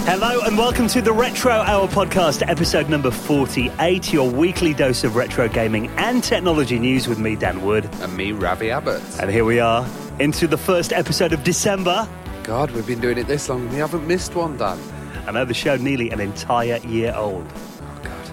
Hello and welcome to the Retro Hour Podcast, episode number 48, your weekly dose of retro gaming and technology news with me, Dan Wood. And me, Ravi Abbott. And here we are, into the first episode of December. God, we've been doing it this long and we haven't missed one, Dan. I know, the show nearly an entire year old. Oh, God.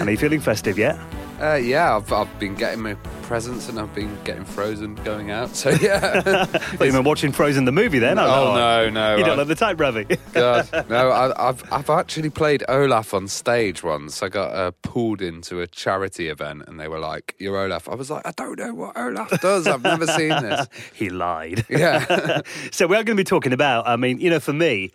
And are you feeling festive yet? Yeah, I've been getting my presents and I've been getting Frozen going out, so yeah. You've been watching Frozen the movie then? No. You don't love the type, Ravi. God, no, I've actually played Olaf on stage once. I got pulled into a charity event and they were like, "You're Olaf." I was like, "I don't know what Olaf does. I've never seen this." He lied. Yeah. So we are going to be talking about, I mean, you know, for me,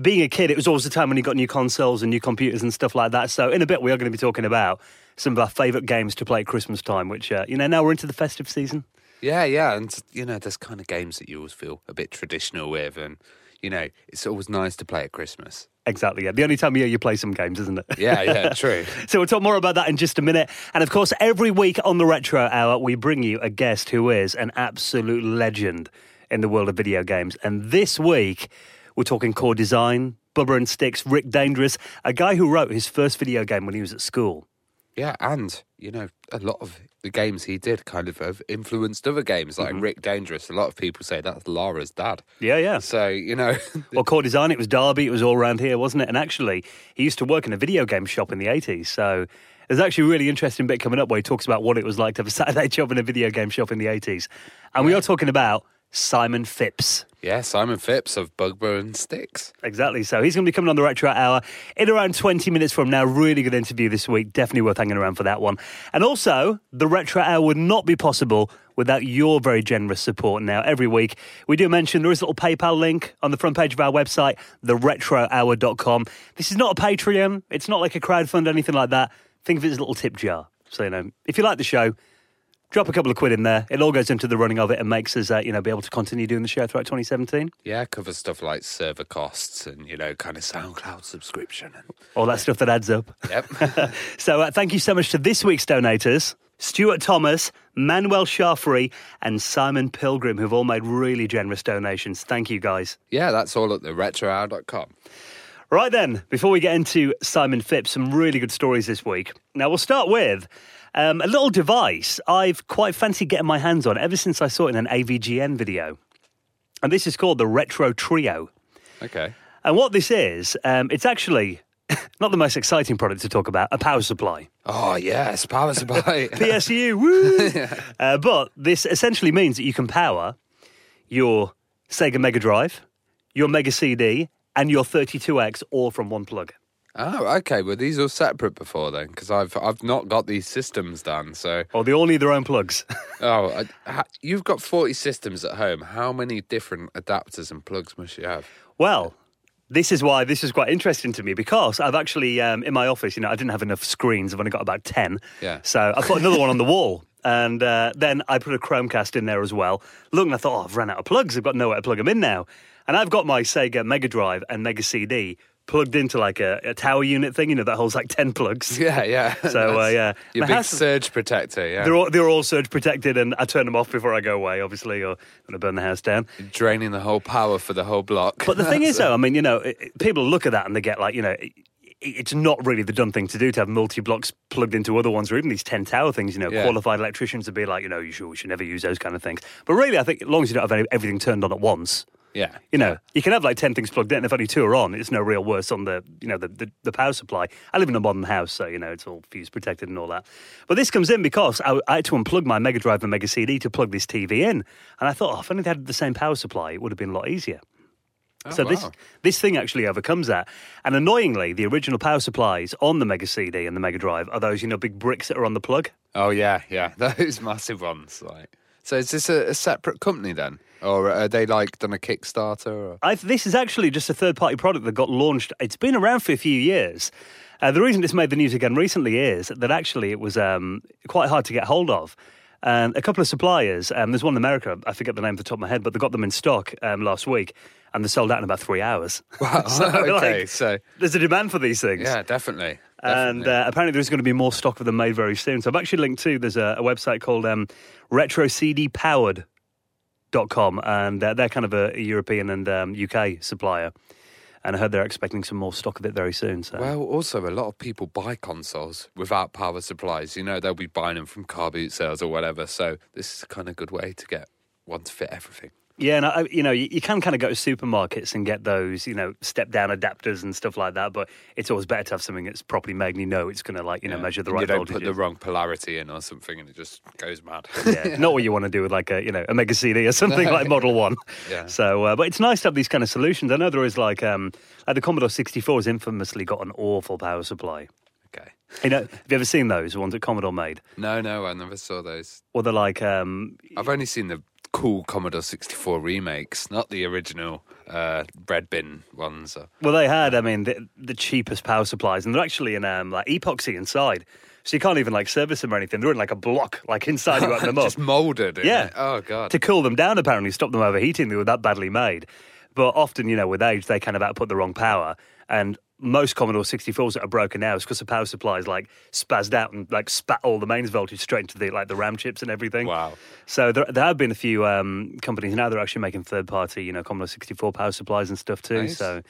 being a kid, it was always the time when you got new consoles and new computers and stuff like that. So in a bit, we are going to be talking about some of our favourite games to play at Christmas time, which, you know, now we're into the festive season. Yeah, and, you know, there's kind of games that you always feel a bit traditional with, and, you know, it's always nice to play at Christmas. Exactly, yeah. The only time of year you play some games, isn't it? Yeah, true. So we'll talk more about that in just a minute. And, of course, every week on the Retro Hour, we bring you a guest who is an absolute legend in the world of video games. And this week, we're talking Core Design, Bubba 'n' Stix, Rick Dangerous, a guy who wrote his first video game when he was at school. Yeah, and, you know, a lot of the games he did kind of have influenced other games, like Rick Dangerous. A lot of people say that's Lara's dad. Yeah. So, you know. Well, Core Design, it was Derby, it was all around here, wasn't it? And actually, he used to work in a video game shop in the 80s, so there's actually a really interesting bit coming up where he talks about what it was like to have a Saturday job in a video game shop in the 80s. And we are talking about Simon Phipps. Yeah, Simon Phipps of Bubba 'n' Stix. Exactly, so he's going to be coming on the Retro Hour in around 20 minutes from now. Really good interview this week, definitely worth hanging around for that one. And also, the Retro Hour would not be possible without your very generous support. Now, every week, we do mention there is a little PayPal link on the front page of our website, theretrohour.com. This is not a Patreon, it's not like a crowdfund or anything like that. Think of it as a little tip jar. So, you know, if you like the show, drop a couple of quid in there. It all goes into the running of it and makes us, you know, be able to continue doing the show throughout 2017. Yeah, cover stuff like server costs and, you know, kind of SoundCloud subscription. And all that stuff that adds up. Yep. So thank you so much to this week's donators, Stuart Thomas, Manuel Shafri, and Simon Pilgrim, who've all made really generous donations. Thank you, guys. Yeah, that's all at theretrohour.com. Right then, before we get into Simon Phipps, some really good stories this week. Now, we'll start with a little device I've quite fancied getting my hands on ever since I saw it in an AVGN video. And this is called the Retro Trio. Okay. And what this is, it's actually not the most exciting product to talk about, a power supply. Oh, yes, power supply. PSU, woo! Yeah. But this essentially means that you can power your Sega Mega Drive, your Mega CD, and your 32X all from one plug. Oh, okay. Well, these are separate before then, because I've not got these systems done. So, oh, they all need their own plugs. Oh, you've got 40 systems at home. How many different adapters and plugs must you have? Well, this is why this is quite interesting to me, because I've actually in my office, you know, I didn't have enough screens. I've only got about 10. Yeah. So I put another one on the wall, and then I put a Chromecast in there as well. Look, and I thought, oh, I've run out of plugs. I've got nowhere to plug them in now, and I've got my Sega Mega Drive and Mega CD plugged into like a tower unit thing, you know, that holds like 10 plugs. Yeah. So, yeah. Your big surge protector, yeah. They're all surge protected, and I turn them off before I go away, obviously, or I'm going to burn the house down. You're draining the whole power for the whole block. But the thing is, though, I mean, you know, people look at that and they get like, you know, it's not really the dumb thing to do to have multi-blocks plugged into other ones, or even these 10 tower things, you know. Yeah. Qualified electricians would be like, you know, we should never use those kind of things. But really, I think as long as you don't have everything turned on at once. Yeah. You know, you can have like 10 things plugged in, and if only 2 are on, it's no real worse on the, you know, the power supply. I live in a modern house, so, you know, it's all fuse protected and all that. But this comes in because I had to unplug my Mega Drive and Mega CD to plug this TV in. And I thought, oh, if only they had the same power supply, it would have been a lot easier. Oh, so wow. This thing actually overcomes that. And annoyingly, the original power supplies on the Mega CD and the Mega Drive are those, you know, big bricks that are on the plug. Oh, yeah. Those massive ones. Like. So is this a separate company then? Or are they like done a Kickstarter? Or? This is actually just a third-party product that got launched. It's been around for a few years. The reason it's made the news again recently is that actually it was quite hard to get hold of. A couple of suppliers, there's one in America, I forget the name off the top of my head, but they got them in stock last week, and they sold out in about 3 hours. Wow, so, okay, so... There's a demand for these things. Yeah, definitely. And apparently there's going to be more stock of them made very soon. So I've actually linked to, there's a website called Retro CD Powered. .com, and they're kind of a European and UK supplier, and I heard they're expecting some more stock of it very soon. So. Well, also a lot of people buy consoles without power supplies. You know, they'll be buying them from car boot sales or whatever. So this is a kind of good way to get one to fit everything. Yeah, and you know, you can kind of go to supermarkets and get those, you know, step-down adapters and stuff like that, but it's always better to have something that's properly made and you know it's going to, like, you know, measure the right voltages. You don't put the wrong polarity in or something and it just goes mad. Yeah, not what you want to do with, like, a, you know, a Mega CD or something like Model 1. Yeah. So, but it's nice to have these kind of solutions. I know there is, like the Commodore 64 has infamously got an awful power supply. Okay. You know, have you ever seen those, the ones that Commodore made? No, I never saw those. Well, they're like... I've only seen the... cool Commodore 64 remakes, not the original bread bin ones. Well, they had, I mean, the cheapest power supplies, and they're actually in like epoxy inside, so you can't even like service them or anything. They're in like a block, like inside you open them up. Just moulded. Yeah. It? Oh god. To cool them down, apparently, stop them overheating. They were that badly made, but often, you know, with age, they kind of output the wrong power, and most Commodore 64s that are broken now is because the power supply is like spazzed out and like spat all the mains voltage straight into the like the RAM chips and everything. Wow! So there have been a few companies now that are actually making third party, you know, Commodore 64 power supplies and stuff too. Nice. So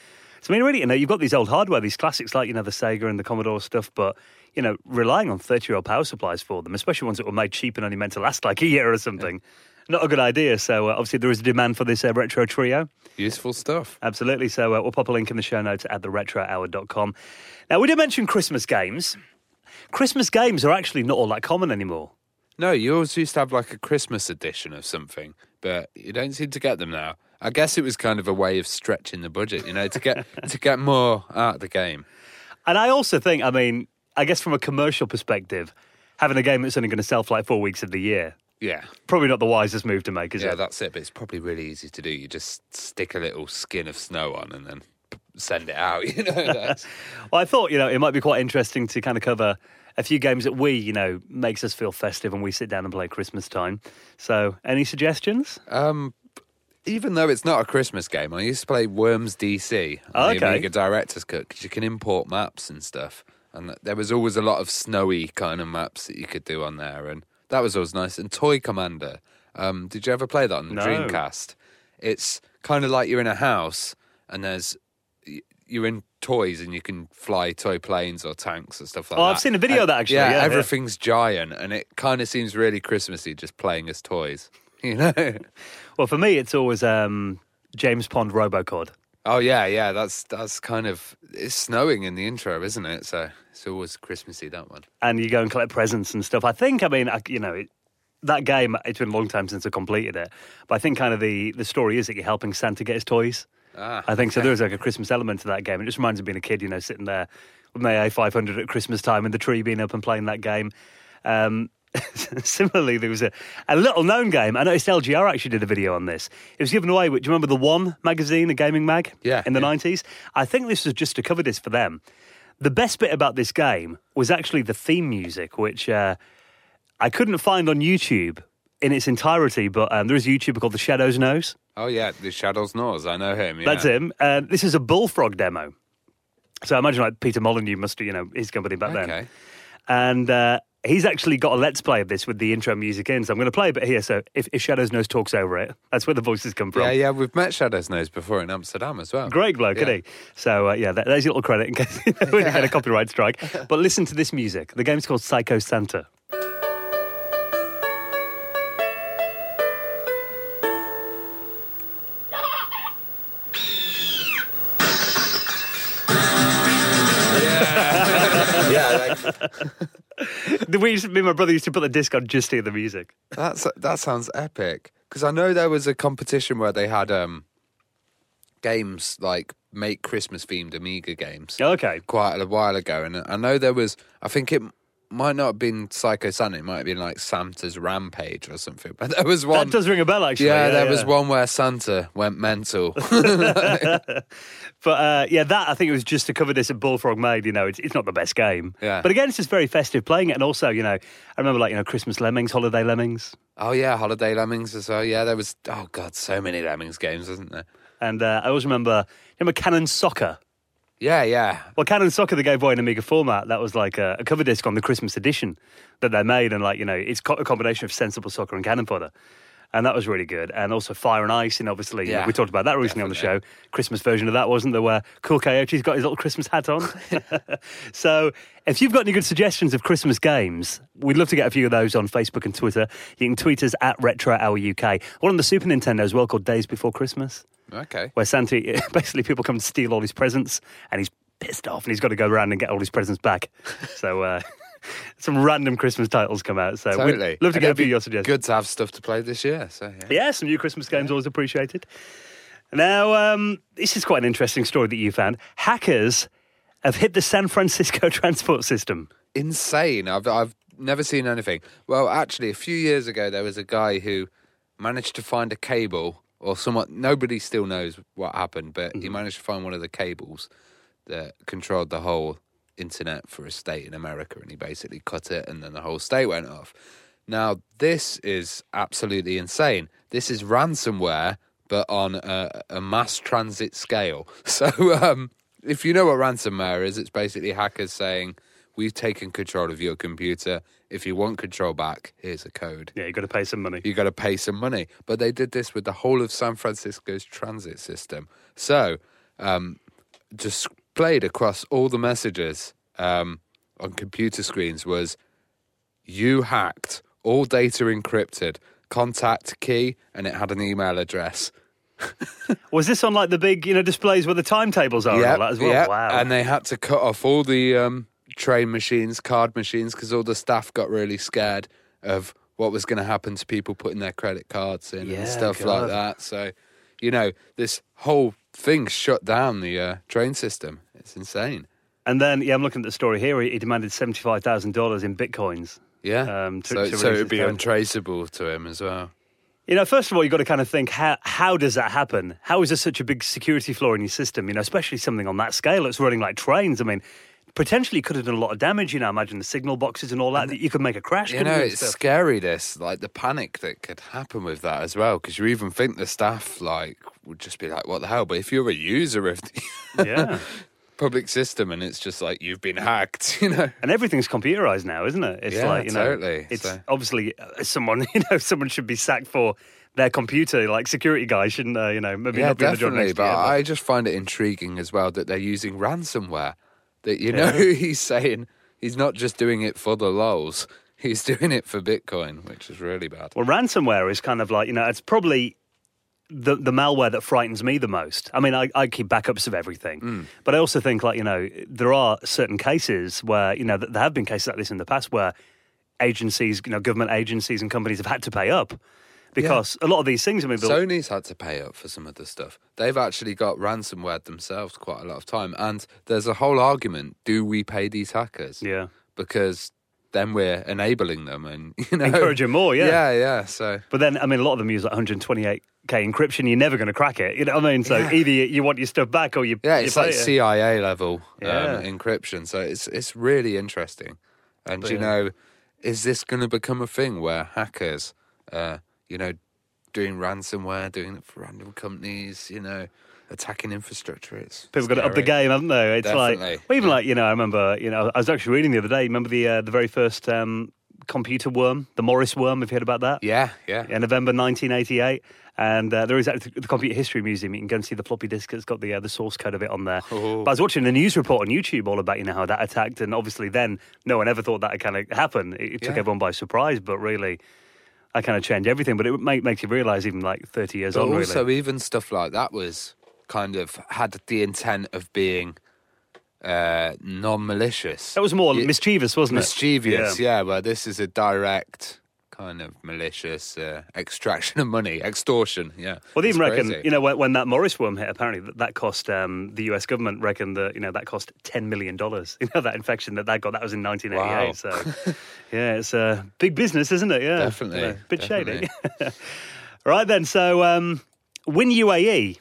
I mean, really, you know, you've got these old hardware, these classics like, you know, the Sega and the Commodore stuff, but you know, relying on 30-year-old power supplies for them, especially ones that were made cheap and only meant to last like a year or something. Yeah. Not a good idea, so obviously there is a demand for this Retro Trio. Useful stuff. Absolutely, so we'll pop a link in the show notes at theretrohour.com. Now, we did mention Christmas games. Christmas games are actually not all that common anymore. No, you always used to have like a Christmas edition of something, but you don't seem to get them now. I guess it was kind of a way of stretching the budget, you know, to get more out of the game. And I also think, I mean, I guess from a commercial perspective, having a game that's only going to sell for like 4 weeks of the year, yeah. Probably not the wisest move to make, is it? Yeah, that's it, but it's probably really easy to do. You just stick a little skin of snow on and then send it out, you know? Well, I thought, you know, it might be quite interesting to kind of cover a few games that we, you know, makes us feel festive when we sit down and play Christmas time. So, any suggestions? Even though it's not a Christmas game, I used to play Worms DC on the Amiga Director's Cut, because you can import maps and stuff. And there was always a lot of snowy kind of maps that you could do on there, and that was always nice. And Toy Commander, did you ever play that on the Dreamcast? It's kind of like you're in a house and you're in toys and you can fly toy planes or tanks and stuff like that. Oh, I've seen a video of that, actually. Yeah, everything's giant, and it kind of seems really Christmassy just playing as toys, you know? Well, for me, it's always James Pond Robocod. Oh, yeah, that's kind of... It's snowing in the intro, isn't it? So it's always Christmassy, that one. And you go and collect presents and stuff. I think, I mean, you know, that game, it's been a long time since I completed it, but I think kind of the story is that you're helping Santa get his toys. I think so. There was like a Christmas element to that game. It just reminds me of being a kid, you know, sitting there with my A500 at Christmas time and the tree being up and playing that game. Similarly, there was a little-known game. I noticed LGR actually did a video on this. It was given away, do you remember the One magazine, the gaming mag? Yeah. In the 90s? I think this was just to cover this for them. The best bit about this game was actually the theme music, which I couldn't find on YouTube in its entirety, but there is a YouTuber called The Shadow's Nose. Oh, yeah, The Shadow's Nose. I know him, yeah. That's him. This is a Bullfrog demo. So I imagine like Peter Molyneux must have, you know, his company back then. Okay. And... he's actually got a Let's Play of this with the intro music in, so I'm going to play a bit here, so if Shadow's Nose talks over it, that's where the voices come from. Yeah, we've met Shadow's Nose before in Amsterdam as well. Great bloke, isn't he? So, there's your little credit in case you know, we get a copyright strike. But listen to this music. The game's called Psycho Santa. My brother used to put the disc on just to hear the music. That sounds epic. Because I know there was a competition where they had games like make Christmas themed Amiga games. Okay. Quite a while ago, and I know there was. I think it might not have been Psycho Santa. It might have been like Santa's Rampage or something. But there was one. That does ring a bell, actually. Yeah, there was one where Santa went mental. But that, I think it was just to cover this at Bullfrog Made, it's not the best game. Yeah. But again, it's just very festive playing it. And also, I remember Christmas Lemmings, Holiday Lemmings. Oh, yeah, Holiday Lemmings as well. Yeah, there was, oh, God, so many Lemmings games, wasn't there? And I always remember Cannon Soccer. Yeah, yeah. Well, Cannon Soccer, the Game Boy and Amiga format, that was like a cover disc on the Christmas edition that they made. And it's a combination of Sensible Soccer and Cannon Fodder. And that was really good. And also Fire and Ice, and obviously, we talked about that recently on the show. Christmas version of that, wasn't there, where Cool Coyote's got his little Christmas hat on? So if you've got any good suggestions of Christmas games, we'd love to get a few of those on Facebook and Twitter. You can tweet us at Retro Hour UK. One on the Super Nintendo as well called Days Before Christmas. Okay. Where Santa, basically people come and steal all his presents, and he's pissed off, and he's got to go around and get all his presents back. So... some random Christmas titles come out, so totally. We'd love to get a few of your suggestions. Good to have stuff to play this year. So yeah some new Christmas games, always appreciated. Now, this is quite an interesting story that you found. Hackers have hit the San Francisco transport system. Insane. I've never seen anything. Well, actually, a few years ago, there was a guy who managed to find a cable, or somewhat. Nobody still knows what happened, but he managed to find one of the cables that controlled the whole internet for a state in America, and he basically cut it, and then the whole state went off. Now, this is absolutely insane. This is ransomware, but on a mass transit scale. So if you know what ransomware is, it's basically hackers saying, we've taken control of your computer. If you want control back, here's a code. Yeah, you got to pay some money. But they did this with the whole of San Francisco's transit system. So just played across all the messages on computer screens was, you hacked, all data encrypted, contact key, and it had an email address. Was this on the big displays where the timetables are and all that as well? Yep. Wow. And they had to cut off all the train machines, card machines, because all the staff got really scared of what was going to happen to people putting their credit cards in and stuff like that. So, this whole thing shut down the train system. It's insane. And then, I'm looking at the story here. He demanded $75,000 in bitcoins. Yeah. So it would be untraceable to him as well. First of all, you've got to kind of think, how does that happen? How is there such a big security flaw in your system? Especially something on that scale. It's running like trains. Potentially could have done a lot of damage. Imagine the signal boxes and all that. You could make a crash. It's scary, this, the panic that could happen with that as well, because you even think the staff, would just be like, what the hell? But if you're a user of the public system and it's just like, you've been hacked, And everything's computerised now, isn't it? It's totally. It's obviously someone, someone should be sacked for their computer, security guy shouldn't, maybe not be in the job next year. But I just find it intriguing as well that they're using ransomware. That he's saying he's not just doing it for the lols, he's doing it for Bitcoin, which is really bad. Well, ransomware is kind of it's probably the malware that frightens me the most. I keep backups of everything. But I also think, there are certain cases where, there have been cases like this in the past where agencies, government agencies and companies have had to pay up. Because a lot of these things... Sony's had to pay up for some of the stuff. They've actually got ransomware themselves quite a lot of time. And there's a whole argument, do we pay these hackers? Yeah. Because then we're enabling them and, encouraging more, yeah. Yeah, yeah, so... But then, a lot of them use 128K encryption. You're never going to crack it, So either you want your stuff back or you... Yeah, it's you pay it. CIA level encryption. So it's really interesting. And, is this going to become a thing where hackers... doing ransomware, doing it for random companies, attacking infrastructure. It's people got to up the game, haven't they? It's definitely. I remember, I was actually reading the other day, remember the very first computer worm, the Morris worm, have you heard about that? Yeah, yeah. In November 1988. And there is at the Computer History Museum, you can go and see the floppy disk that's got the source code of it on there. Oh. But I was watching the news report on YouTube all about, how that attacked. And obviously then no one ever thought that would kind of happen. It took everyone by surprise, but really... I kind of change everything, but it makes you realise even 30 years on, really. Also, even stuff like that was kind of had the intent of being non-malicious. That was more mischievous, wasn't it? Mischievous, yeah. Well, this is a direct... kind of malicious extraction of money, extortion. Yeah. Well, they even reckon, you know, when that Morris worm hit, apparently that cost the U.S. government reckoned that, you know, that cost $10 million. You know, that infection that got, that was in 1988. Wow. So, yeah, it's big business, isn't it? Yeah, definitely. Yeah, a bit shady. Right then, so WinUAE.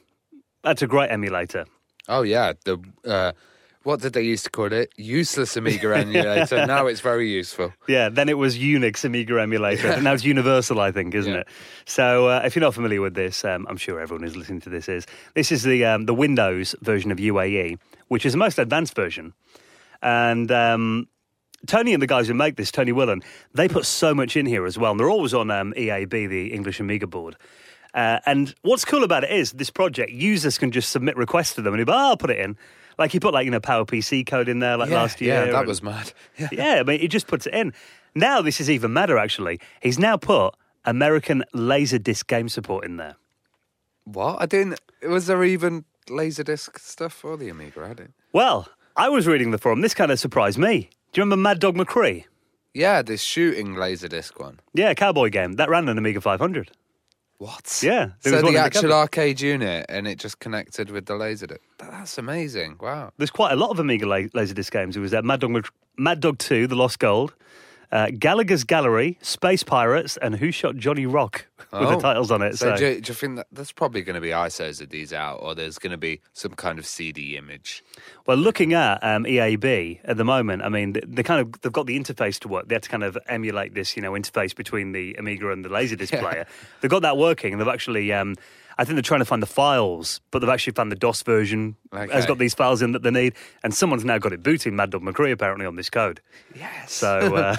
That's a great emulator. Oh yeah, the. What did they used to call it? Useless Amiga emulator. Now it's very useful. Yeah, then it was Unix Amiga emulator. Yeah. And now it's Universal, I think, isn't it? So if you're not familiar with this, I'm sure everyone who's listening to this is. This is the Windows version of UAE, which is the most advanced version. And Tony and the guys who make this, Tony Willen, they put so much in here as well. And they're always on EAB, the English Amiga Board. And what's cool about it is this project, users can just submit requests to them and I'll put it in. Like he put, like, you know, PowerPC code in there last year. Yeah, that was mad. Yeah, I mean, he just puts it in. Now this is even madder, actually. He's now put American Laserdisc game support in there. What? Was there even Laserdisc stuff for the Amiga, had it? Well, I was reading the forum. This kind of surprised me. Do you remember Mad Dog McCree? Yeah, this shooting Laserdisc one. Yeah, cowboy game. That ran on Amiga 500. What? Yeah. So the actual arcade unit, and it just connected with the Laserdisc. That's amazing. Wow. There's quite a lot of Amiga Laserdisc games. It was there. Mad Dog 2, The Lost Gold, Gallagher's Gallery, Space Pirates, and Who Shot Johnny Rock with the titles on it. So, do you think that there's probably going to be ISOs of these out, or there's going to be some kind of CD image? Well, looking at EAB at the moment, I mean, they've got the interface to work. They had to kind of emulate this, you know, interface between the Amiga and the Laserdisc player. They've got that working, and they've actually... I think they're trying to find the files, but they've actually found the DOS version has got these files in that they need, and someone's now got it booting, Mad Dog McCree, apparently, on this code. Yes. So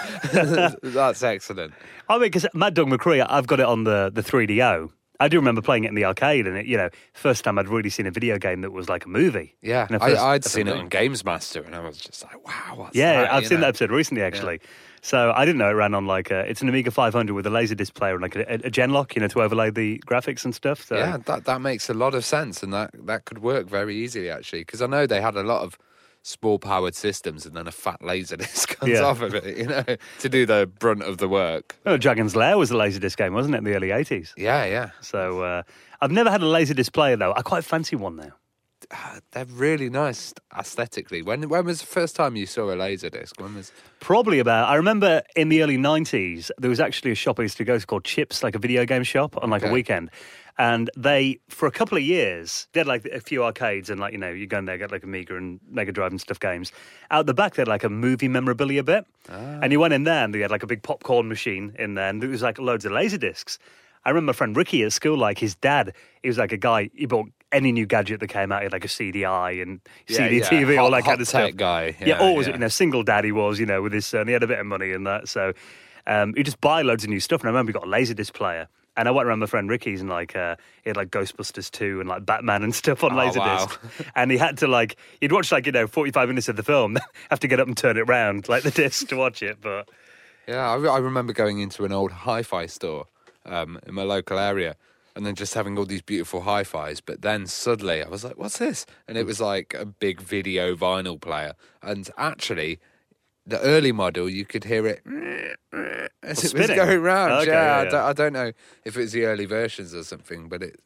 that's excellent. I mean, because Mad Dog McCree, I've got it on the 3DO. I do remember playing it in the arcade, and it, you know, first time I'd really seen a video game that was like a movie. Yeah, I'd seen it on Games Master, and I was just like, wow, what's that? Yeah, I've seen that episode recently, actually. Yeah. So I didn't know it ran on like it's an Amiga 500 with a Laserdisc player and like a Genlock, you know, to overlay the graphics and stuff. So. Yeah, that makes a lot of sense, and that could work very easily actually, because I know they had a lot of small powered systems, and then a fat Laserdisc comes off of it, you know, to do the brunt of the work. Well, Dragon's Lair was a Laserdisc game, wasn't it, in the early 80s? Yeah, yeah. So I've never had a Laserdisc player though. I quite fancy one now. They're really nice aesthetically. When was the first time you saw a Laserdisc? Probably about... I remember in the early 90s, there was actually a shop I used to go to called Chips, like a video game shop on like a weekend. And they, for a couple of years, they had like a few arcades and like, you know, you go in there, get like Amiga and Mega Drive and stuff games. Out the back, they had like a movie memorabilia bit. Ah. And you went in there and they had like a big popcorn machine in there and there was like loads of Laserdiscs. I remember my friend Ricky at school, like his dad, he was like a guy, he bought... any new gadget that came out, like a CDI and CD TV, all that kind of stuff. Hot tech guy. Yeah, always, you know, single dad he was, you know, with his son. He had a bit of money and that. So you just buy loads of new stuff. And I remember we got a Laserdisc player. And I went around my friend Ricky's and, like, he had, like, Ghostbusters 2 and, like, Batman and stuff on Laserdisc. Wow. And he had to, like, you'd watch, like, you know, 45 minutes of the film, have to get up and turn it round, like, the disc to watch it. But yeah, I remember going into an old hi-fi store in my local area. And then just having all these beautiful hi-fis. But then suddenly I was like, what's this? And it was like a big video vinyl player. And actually, the early model, you could hear it as it was going round. Okay, I don't know if it was the early versions or something, but it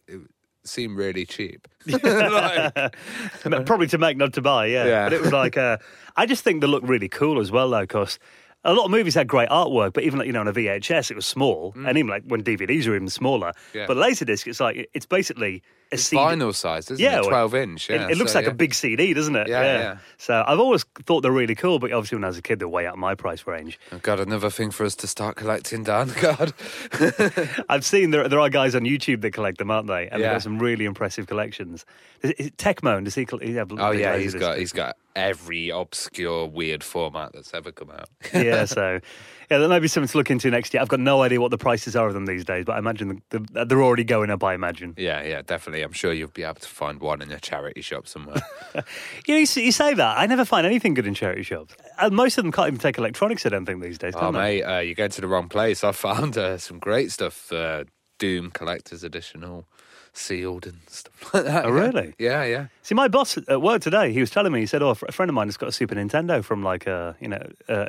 seemed really cheap. Probably to make, not to buy, yeah. But it was like, I just think they look really cool as well, though, because... a lot of movies had great artwork, but even, like, you know, on a VHS, it was small. Mm. And even, like, when DVDs were even smaller. Yeah. But Laserdisc, it's like, it's basically a CD. It's vinyl sized, isn't it? 12-inch, It looks like a big CD, doesn't it? Yeah. So I've always thought they're really cool, but obviously when I was a kid, they're way out of my price range. Oh, God, another thing for us to start collecting, Dan. God. I've seen there are guys on YouTube that collect them, aren't they? And they've got some really impressive collections. Is Techmoan, does he have... Oh, yeah, he's got every obscure weird format that's ever come out. So that may be something to look into next year. I've got no idea what the prices are of them these days, but I imagine they're already going up. Definitely. I'm sure you'll be able to find one in a charity shop somewhere. You say that. I never find anything good in charity shops. Most of them can't even take electronics, I don't think, these days. Mate, you're going to the wrong place. I found some great stuff. Doom Collector's Edition, all sealed and stuff like that. Oh, really? Yeah, yeah. See, my boss at work today, he was telling me, he said, a friend of mine has got a Super Nintendo from like a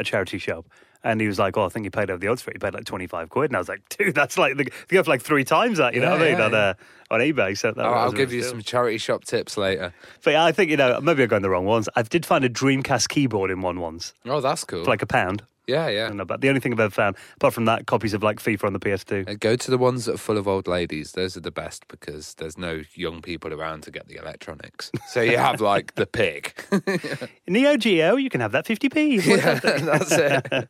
charity shop. And he was like, I think he paid over the odds for it. He paid like 25 quid. And I was like, dude, that's like, they go for like 3 times that, you know what I mean? Yeah. On eBay. So that I'll give you some charity shop tips later. But yeah, I think, maybe I'm going the wrong ones. I did find a Dreamcast keyboard in one once. Oh, that's cool. For like £1. Yeah, yeah. I don't know, but the only thing I've ever found, apart from that, copies of like FIFA on the PS2. And go to the ones that are full of old ladies. Those are the best because there's no young people around to get the electronics. So you have like the pig. Neo Geo, you can have that 50p. Yeah, that's it.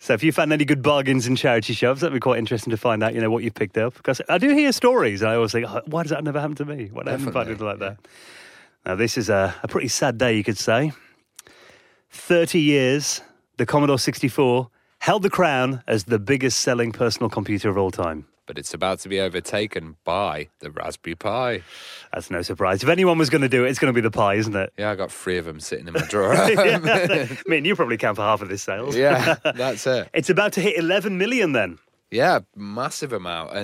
So if you found any good bargains in charity shops, that'd be quite interesting to find out, what you've picked up. Because I do hear stories and I always think, why does that never happen to me? Why haven't I found it like that? Now, this is a pretty sad day, you could say. 30 years... The Commodore 64 held the crown as the biggest selling personal computer of all time. But it's about to be overtaken by the Raspberry Pi. That's no surprise. If anyone was going to do it, it's going to be the Pi, isn't it? Yeah, I got 3 of them sitting in my drawer. I mean, you probably count for half of this sales. Yeah, that's it. It's about to hit 11 million then. Yeah, massive amount.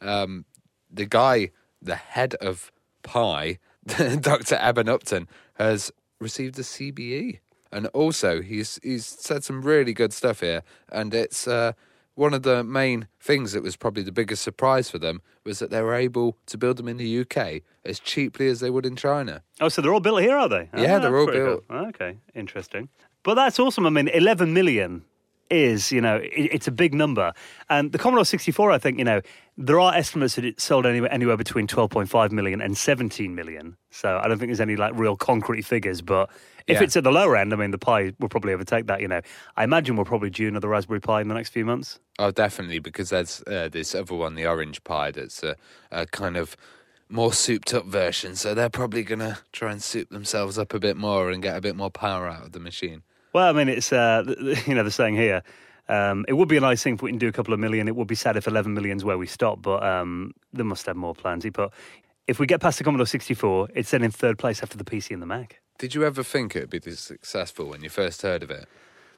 And the guy, the head of Pi, Dr. Eben Upton, has received a CBE. And also, he's said some really good stuff here. And it's one of the main things that was probably the biggest surprise for them was that they were able to build them in the UK as cheaply as they would in China. Oh, so they're all built here, are they? Yeah, they're all built. Cool. Okay, interesting. But that's awesome. I mean, 11 million is, it's a big number. And the Commodore 64, I think, there are estimates that it sold anywhere between 12.5 million and 17 million. So I don't think there's any, real concrete figures, but... If it's at the lower end, I mean, the Pi will probably overtake that, I imagine we'll probably do another Raspberry Pi in the next few months. Oh, definitely, because there's this other one, the Orange Pi, that's a kind of more souped-up version, so they're probably going to try and soup themselves up a bit more and get a bit more power out of the machine. Well, I mean, it's, the saying here, it would be a nice thing if we can do a couple of million. It would be sad if 11 million's where we stop, but they must have more plans. But if we get past the Commodore 64, it's then in third place after the PC and the Mac. Did you ever think it would be this successful when you first heard of it?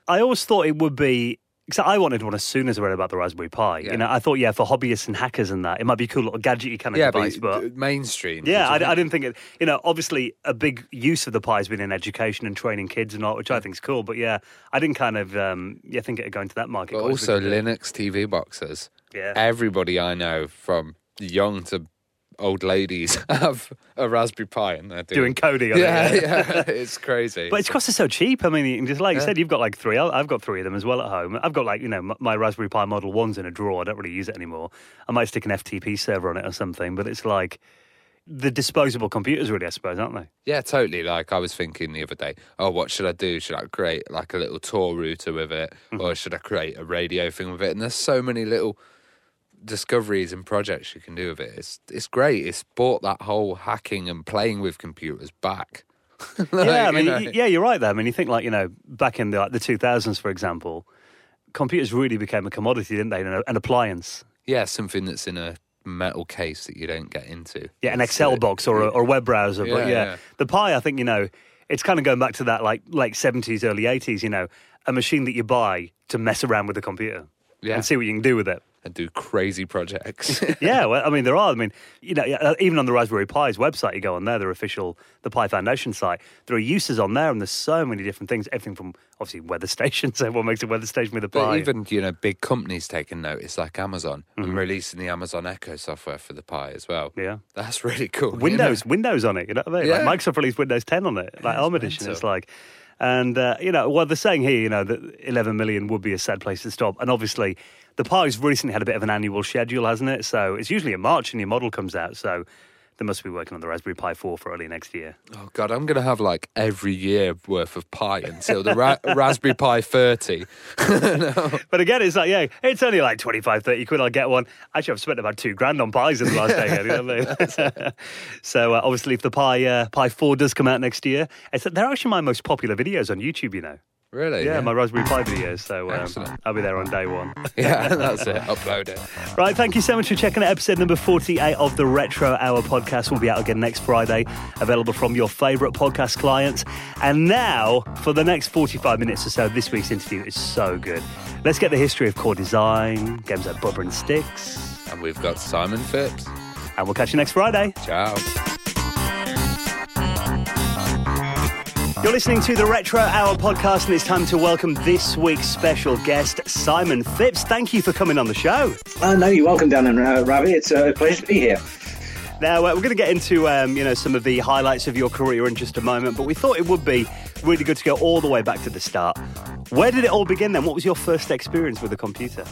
I always thought it would be... Because I wanted one as soon as I read about the Raspberry Pi. Yeah. I thought, for hobbyists and hackers and that, it might be a cool little gadgety kind of device. But mainstream. Yeah, I didn't think it... obviously a big use of the Pi has been in education and training kids and all, which I think is cool. But yeah, I didn't kind of think it would go into that market. But also Linux TV boxes. Yeah. Everybody I know from young to... old ladies have a Raspberry Pi and they're doing coding on it. Yeah, it's crazy. But it's cost us so cheap. I mean, just like you said, you've got like 3. I've got 3 of them as well at home. I've got my Raspberry Pi Model 1's in a drawer. I don't really use it anymore. I might stick an FTP server on it or something, but it's like the disposable computers really, I suppose, aren't they? Yeah, totally. Like I was thinking the other day, what should I do? Should I create like a little Tor router with it or should I create a radio thing with it? And there's so many little... discoveries and projects you can do with it. It's great. It's brought that whole hacking and playing with computers back. You're right there. I mean, you think back in the 2000s, for example, computers really became a commodity, didn't they? An appliance. Yeah, something that's in a metal case that you don't get into. Yeah, an Excel box or a web browser. Yeah, but the Pi, I think, it's kind of going back to that like late 70s, early 80s. A machine that you buy to mess around with the computer and see what you can do with it. And do crazy projects. There are. I mean, even on the Raspberry Pi's website, you go on there, their official, the Pi Foundation site, there are uses on there, and there's so many different things, everything from, obviously, weather stations, everyone makes a weather station with a Pi. But even, big companies taking notice, like Amazon, and releasing the Amazon Echo software for the Pi as well. Yeah. That's really cool. Windows on it, you know what I mean? Yeah. Like Microsoft released Windows 10 on it, like Elm Edition, it's like... And, they're saying here, that 11 million would be a sad place to stop. And obviously, the Pi's recently had a bit of an annual schedule, hasn't it? So it's usually in March and your model comes out. So they must be working on the Raspberry Pi 4 for early next year. Oh, God, I'm going to have, every year worth of Pi until the Raspberry Pi 30. No. But again, it's it's only 25, 30 quid, I'll get one. Actually, I've spent about $2,000 on Pi's in the last decade, So, obviously, if the Pi 4 does come out next year, they're actually my most popular videos on YouTube, Really? Yeah, my Raspberry Pi videos, so I'll be there on day one. Yeah, that's it. Upload it. Right, thank you so much for checking out episode number 48 of the Retro Hour podcast. We'll be out again next Friday, available from your favourite podcast clients. And now, for the next 45 minutes or so, this week's interview is so good. Let's get the history of Core Design, games like Bubba 'n' Stix. And we've got Simon Phipps. and we'll catch you next Friday. Ciao. You're listening to the Retro Hour Podcast, and it's time to welcome this week's special guest, Simon Phipps. Thank you for coming on the show. No, you're welcome, Dan and Ravi. It's a pleasure to be here. Now, we're going to get into some of the highlights of your career in just a moment, but we thought it would be really good to go all the way back to the start. Where did it all begin then? What was your first experience with a computer?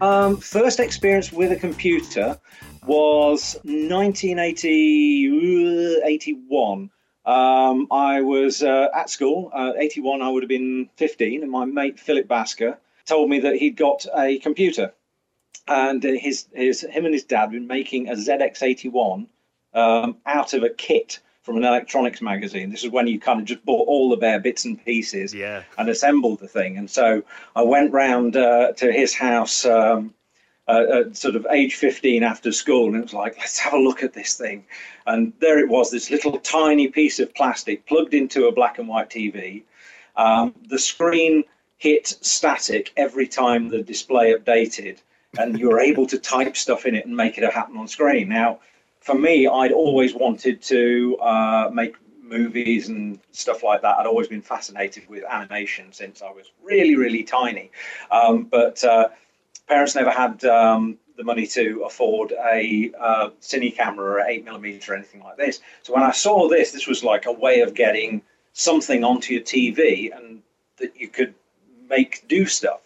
First experience with a computer was 1981. I was at school, 81, I would have been 15, and my mate Philip Basker told me that he'd got a computer, and him and his dad had been making a ZX81 out of a kit from an electronics magazine. This is when you kind of just bought all the bare bits and pieces and assembled the thing. And so I went round to his house sort of age 15 after school, and it was like, let's have a look at this thing. And there it was, this little tiny piece of plastic plugged into a black and white TV. The screen hit static every time the display updated, and you were able to type stuff in it and make it happen on screen. Now, for me, I'd always wanted to make movies and stuff like that. I'd always been fascinated with animation since I was really, really tiny. Parents never had the money to afford a cine camera or 8mm or anything like this. So when I saw this, this was like a way of getting something onto your TV and that you could make do stuff.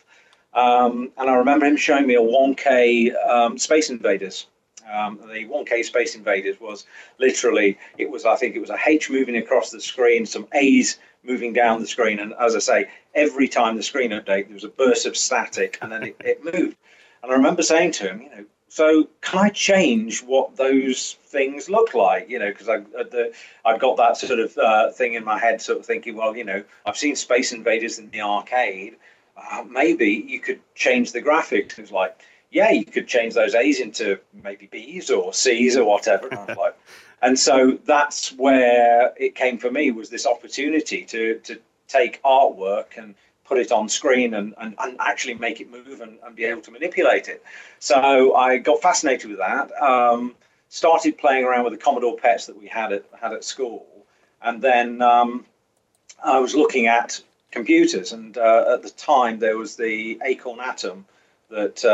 And I remember him showing me a 1K Space Invaders. The 1K Space Invaders was literally, I think it was a H moving across the screen, some A's moving down the screen, and as I say, every time the screen updated, there was a burst of static, and then it moved. And I remember saying to him, so can I change what those things look like? Because I've got that sort of thing in my head, sort of thinking, well, I've seen Space Invaders in the arcade. Maybe you could change the graphics. It was like, yeah, you could change those A's into maybe B's or C's or whatever. And I was like, and so that's where it came for me, was this opportunity to take artwork and put it on screen and actually make it move and be able to manipulate it. So I got fascinated with that, started playing around with the Commodore PETs that we had at school. And then I was looking at computers, and at the time there was the Acorn Atom that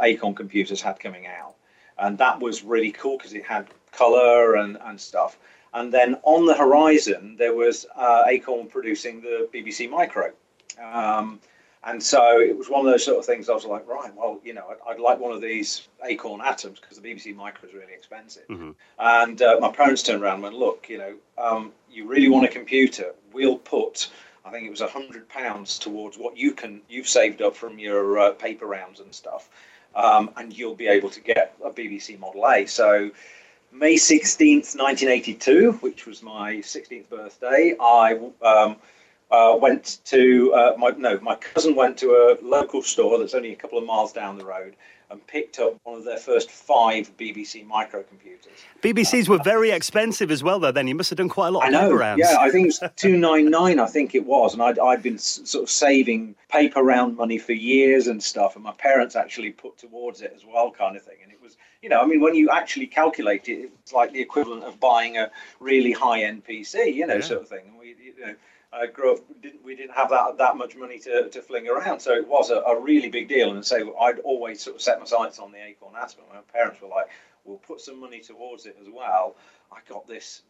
Acorn Computers had coming out. And that was really cool because it had color and stuff. And then on the horizon, there was Acorn producing the BBC Micro. And so it was one of those sort of things I was like, right, well, I'd like one of these Acorn Atoms because the BBC Micro is really expensive. Mm-hmm. And my parents turned around and went, look, you really want a computer? We'll put, I think it was £100 towards what you've saved up from your paper rounds and stuff. And you'll be able to get a BBC Model A. So May 16th, 1982, which was my 16th birthday, I went to my cousin went to a local store that's only a couple of miles down the road and picked up one of their first 5 BBC microcomputers. BBCs were very expensive as well, though. Then you must have done quite a lot of paper rounds. Yeah, I think it was $2.99. I think it was, and I'd been sort of saving paper round money for years and stuff, and my parents actually put towards it as well, kind of thing. And it was, when you actually calculate it, it's like the equivalent of buying a really high-end PC, sort of thing. And we, I grew up, we didn't have that much money to fling around, so it was a really big deal. And so I'd always sort of set my sights on the Acorn Atom. My parents were like, we'll put some money towards it as well. I got this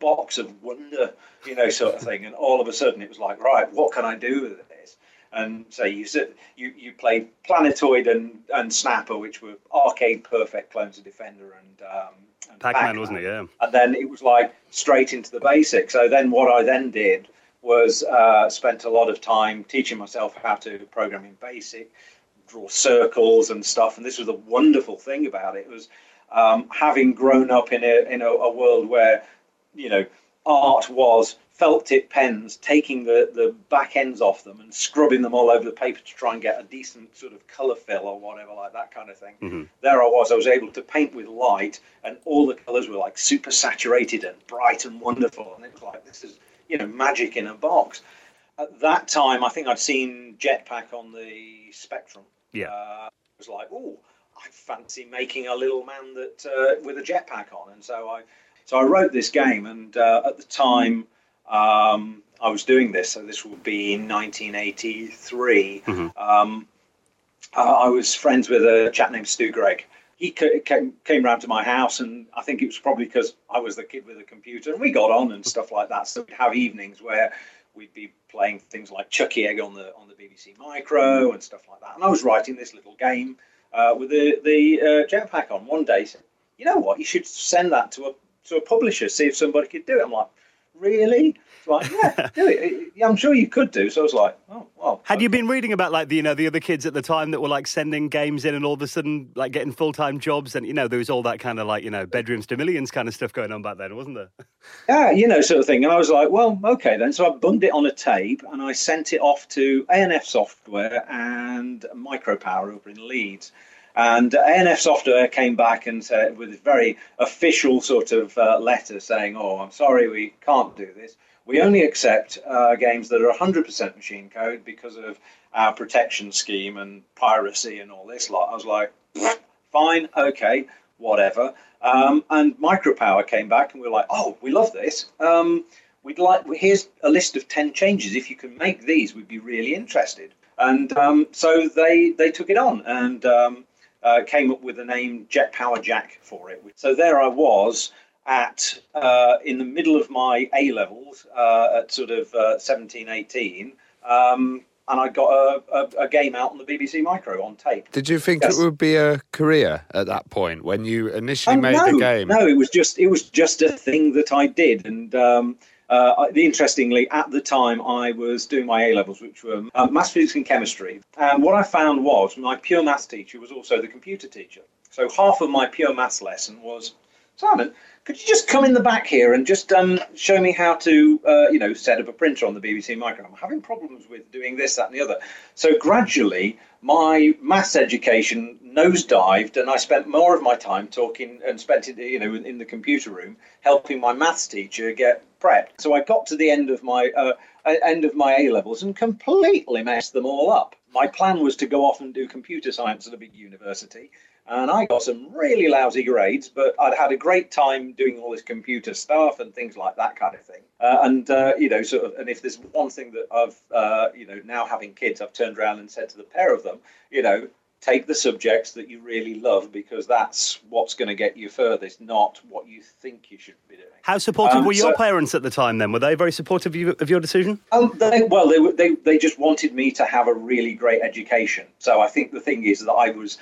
box of wonder, sort of thing. And all of a sudden it was like, right, what can I do with this? And so you played Planetoid and Snapper, which were arcade perfect clones of Defender and Pac-Man, wasn't it? Yeah. And then it was like straight into the basics. So then what I then did was spent a lot of time teaching myself how to program in BASIC, draw circles and stuff. And this was the wonderful thing about it, was having grown up in a world where art was felt tip pens, taking the back ends off them and scrubbing them all over the paper to try and get a decent sort of colour fill or whatever, like that kind of thing. Mm-hmm. There I was able to paint with light, and all the colours were like super saturated and bright and wonderful. And it was like, this is, magic in a box. At that time, I think I'd seen Jetpack on the Spectrum. Yeah. It was like, oh, I fancy making a little man that with a jetpack on. And so I wrote this game, and at the time I was doing this, so this would be in 1983. Mm-hmm. I was friends with a chap named Stu Gregg. He came round to my house, and I think it was probably because I was the kid with the computer, and we got on and stuff like that. So we'd have evenings where we'd be playing things like Chucky Egg on the BBC Micro and stuff like that. And I was writing this little game with the jetpack on. One day, he said, "You know what? You should send that to a publisher, see if somebody could do it." I'm like, "Really?" It's like, "Yeah, do it. Yeah, I'm sure you could do." So I was like, "Oh, well." Had you been reading about, like, the other kids at the time that were like sending games in and all of a sudden like getting full-time jobs, and there was all that kind of like bedrooms to millions kind of stuff going on back then, wasn't there? Yeah, sort of thing. And I was like, "Well, okay then." So I bunged it on a tape and I sent it off to ANF Software and Micropower over in Leeds. And ANF Software came back and said, with a very official sort of letter saying, "Oh, I'm sorry, we can't do this. We only accept games that are 100% machine code because of our protection scheme and piracy and all this lot." I was like, "Fine, okay, whatever." And Micropower came back and we were like, "Oh, we love this. Here's a list of 10 changes. If you can make these, we'd be really interested." And so they took it on and came up with the name Jet Power Jack for it. So there I was at in the middle of my A levels at sort of 17, 18, and I got a game out on the BBC Micro on tape. Did you think it would be a career at that point when you initially made the game? No, it was just a thing that I did, and interestingly, at the time, I was doing my A-levels, which were maths, physics and chemistry. And what I found was my pure maths teacher was also the computer teacher. So half of my pure maths lesson was, "Simon, could you just come in the back here and just show me how to, set up a printer on the BBC Micro? I'm having problems with doing this, that and the other." So gradually, my maths education nosedived, and I spent more of my time talking and spent it, in the computer room helping my maths teacher get prepped. So I got to the end of my A levels and completely messed them all up. My plan was to go off and do computer science at a big university, and I got some really lousy grades, but I'd had a great time doing all this computer stuff and things like that kind of thing. And if there's one thing that I've, now having kids, I've turned around and said to the pair of them, take the subjects that you really love, because that's what's going to get you furthest, not what you think you should be doing. How supportive were your parents at the time then? Were they very supportive of your decision? They just wanted me to have a really great education. So I think the thing is that I was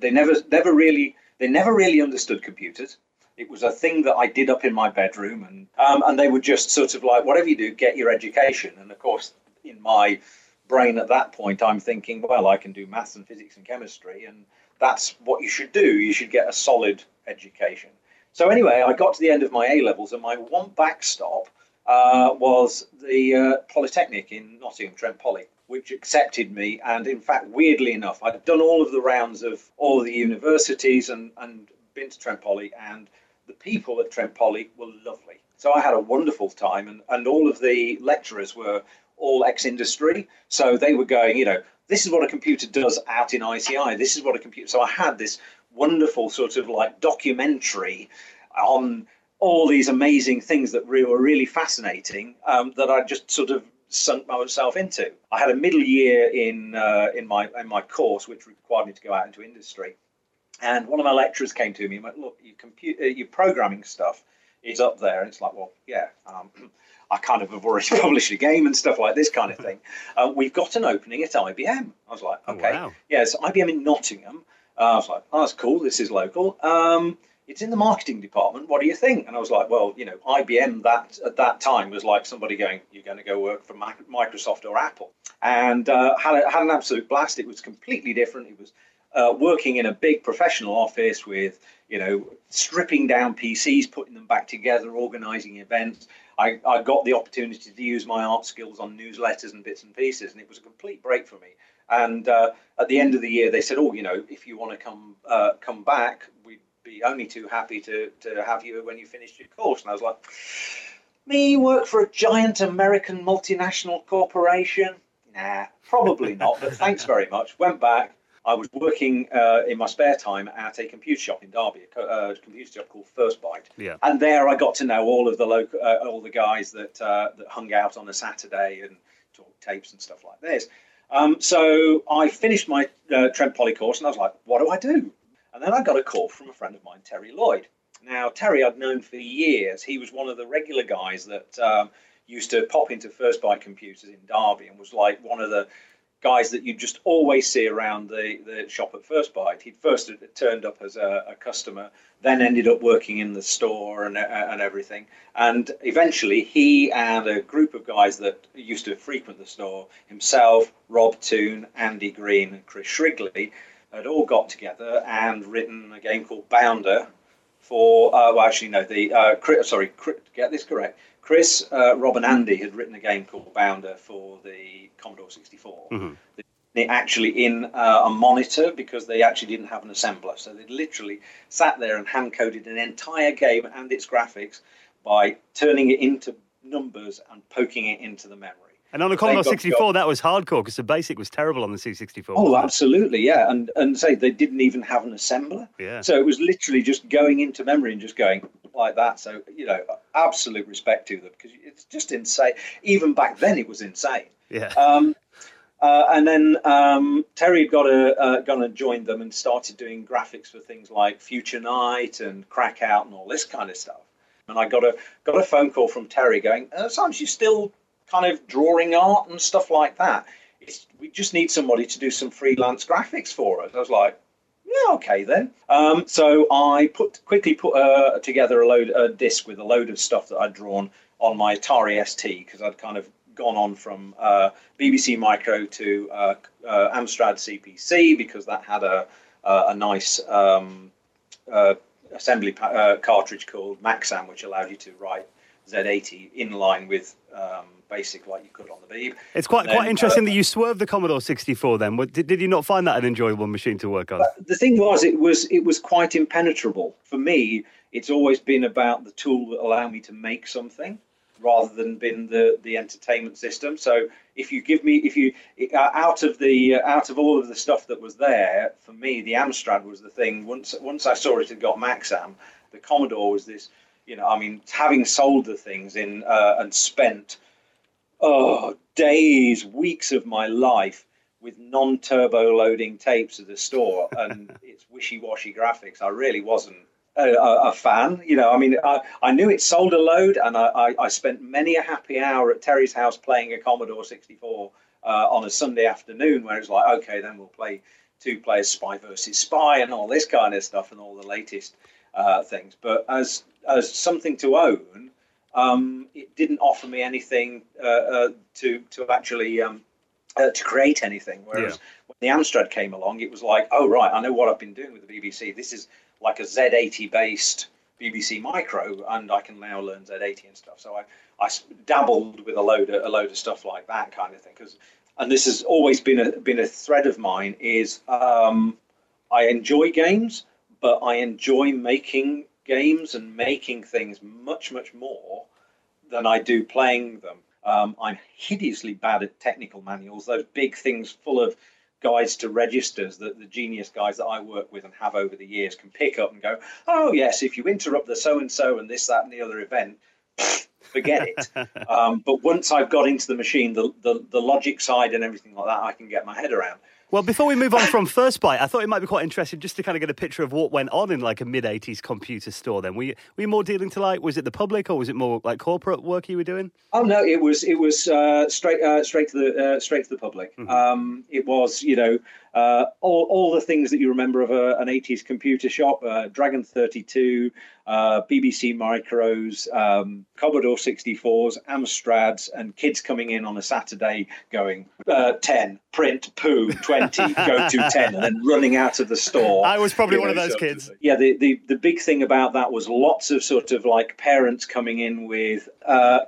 they never really understood computers. It was a thing that I did up in my bedroom, and they were just sort of like, "Whatever you do, get your education." And of course, in my brain at that point, I'm thinking, "Well, I can do maths and physics and chemistry, and that's what you should do. You should get a solid education." So anyway, I got to the end of my A-levels, and my one backstop was the Polytechnic in Nottingham, Trent Poly, which accepted me. And in fact, weirdly enough, I'd done all of the rounds of all of the universities and been to Trent Poly, and the people at Trent Poly were lovely. So I had a wonderful time, and all of the lecturers were all ex-industry, so they were going, "This is what a computer does out in ICI, this is what a computer..." So I had this wonderful sort of like documentary on all these amazing things that were really fascinating, that I just sort of sunk myself into. I had a middle year in my course, which required me to go out into industry, and one of my lecturers came to me and went, "Look, your programming stuff is up there." And it's like, "Well, yeah, I kind of have already published a game and stuff like this kind of thing. We've got an opening at IBM." I was like, "Okay." Oh, wow. Yes, IBM in Nottingham. I was like, "Oh, that's cool. This is local. It's in the marketing department. What do you think?" And I was like, "Well, IBM that at that time was like somebody going, 'You're going to go work for Microsoft or Apple.'" And had an absolute blast. It was completely different. It was working in a big professional office with, stripping down PCs, putting them back together, organising events. I got the opportunity to use my art skills on newsletters and bits and pieces, and it was a complete break for me. And at the end of the year, they said, "Oh, if you want to come back, we'd be only too happy to have you when you finished your course." And I was like, "Me work for a giant American multinational corporation? Nah, probably not, but thanks very much." Went back. I was working in my spare time at a computer shop in Derby, a computer shop called First Byte. Yeah. And there I got to know all of the local, all the guys that that hung out on a Saturday and talked tapes and stuff like this. So I finished my Trent Poly course, and I was like, what do I do? And then I got a call from a friend of mine, Terry Lloyd. Now, Terry I'd known for years. He was one of the regular guys that used to pop into First Byte Computers in Derby and was like one of the guys that you just always see around the shop at First Byte. He'd first turned up as a customer, then ended up working in the store and everything. And eventually he and a group of guys that used to frequent the store, himself, Rob Toon, Andy Green and Chris Shrigley, had all got together and written a game called Bounder for, well actually no, the get this correct, Chris, Rob and Andy had written a game called Bounder for the Commodore 64. Mm-hmm. They actually in a monitor because they actually didn't have an assembler. So they literally sat there and hand-coded an entire game and its graphics by turning it into numbers and poking it into the memory. And on the Commodore 64, that was hardcore because the BASIC was terrible on the C64. Oh, absolutely, yeah. And say they didn't even have an assembler. Yeah. So it was literally just going into memory and just going like that. So, you know, absolute respect to them because it's just insane. Even back then, it was insane. Yeah. And then Terry got gone and joined them and started doing graphics for things like Future Night and Crackout and all this kind of stuff. And I got a phone call from Terry going, Simon, you still kind of drawing art and stuff like that. We just need somebody to do some freelance graphics for us. I was like, yeah, okay then. So I quickly put together a disc with a load of stuff that I'd drawn on my Atari ST because I'd kind of gone on from BBC Micro to Amstrad CPC because that had a nice assembly cartridge called Maxam, which allowed you to write Z80 in line with BASIC like you could on the Beeb. It's quite interesting that you swerved the Commodore 64 then. Did you not find that an enjoyable machine to work on? The thing was, it was quite impenetrable. For me, it's always been about the tool that allowed me to make something rather than been the entertainment system. So out of all of the stuff that was there, for me, the Amstrad was the thing. Once I saw it had got Maxam, the Commodore was this. You know, I mean, having sold the things in and spent days, weeks of my life with non-turbo loading tapes at the store and its wishy-washy graphics, I really wasn't a fan. You know, I mean, I knew it sold a load, and I spent many a happy hour at Terry's house playing a Commodore 64 on a Sunday afternoon where it's like, okay, then we'll play two players, Spy versus Spy, and all this kind of stuff and all the latest things. But as something to own, it didn't offer me anything to actually to create anything. Whereas when the Amstrad came along, it was like, oh right, I know what I've been doing with the BBC. This is like a Z80 based BBC Micro, and I can now learn Z80 and stuff. So I dabbled with a load of stuff like that kind of thing. And this has always been a thread of mine is I enjoy games, but I enjoy making games and making things much, much more than I do playing them. I'm hideously bad at technical manuals, those big things full of guides to registers that the genius guys that I work with and have over the years can pick up and go, oh, yes, if you interrupt the so-and-so and this, that, and the other event, forget it. But once I've got into the machine, the logic side and everything like that, I can get my head around. Well, before we move on from First Byte, I thought it might be quite interesting just to kind of get a picture of what went on in like a mid-80s computer store then. Were you more dealing to like, was it the public or was it more like corporate work you were doing? Oh, no, it was straight to the public. Mm-hmm. It was, you know, all the things that you remember of an 80s computer shop, Dragon 32, BBC Micros, Commodore 64s, Amstrads, and kids coming in on a Saturday going 10, print, poo, 20, go to 10, and then running out of the store. I was probably one of those kids. Yeah, the big thing about that was lots of sort of like parents coming in with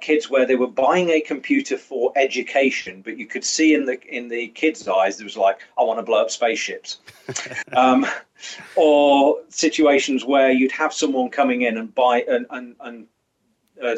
kids where they were buying a computer for education, but you could see in the kids' eyes, there was like, I want to blow up spaceships. Or situations where you'd have someone coming in and buy and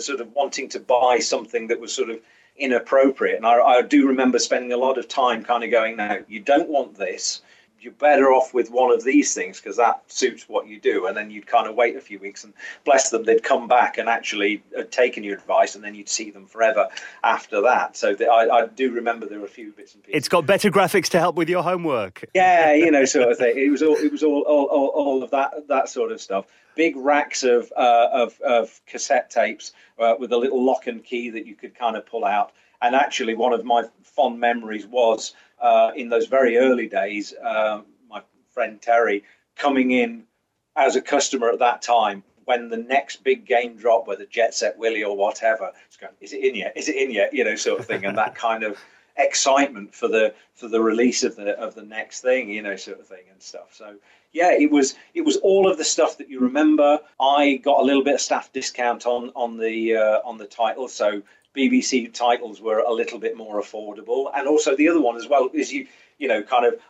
sort of wanting to buy something that was sort of inappropriate. And I do remember spending a lot of time kind of going, no, you don't want this. you're better off with one of these things because that suits what you do. And then you'd kind of wait a few weeks, and bless them, they'd come back and actually had taken your advice, and then you'd see them forever after that. So I do remember there were a few bits and pieces. It's got better graphics to help with your homework. Yeah, you know, sort of thing. It was all of that sort of stuff. Big racks of cassette tapes with a little lock and key that you could kind of pull out. And actually, one of my fond memories was in those very early days, my friend Terry coming in as a customer at that time when the next big game dropped, whether Jet Set Willy or whatever, it's going, is it in yet? Is it in yet? You know, sort of thing, and that kind of excitement for the release of the next thing, you know, sort of thing and stuff. So yeah, it was all of the stuff that you remember. I got a little bit of staff discount on the title, so BBC titles were a little bit more affordable. And also the other one as well is you know,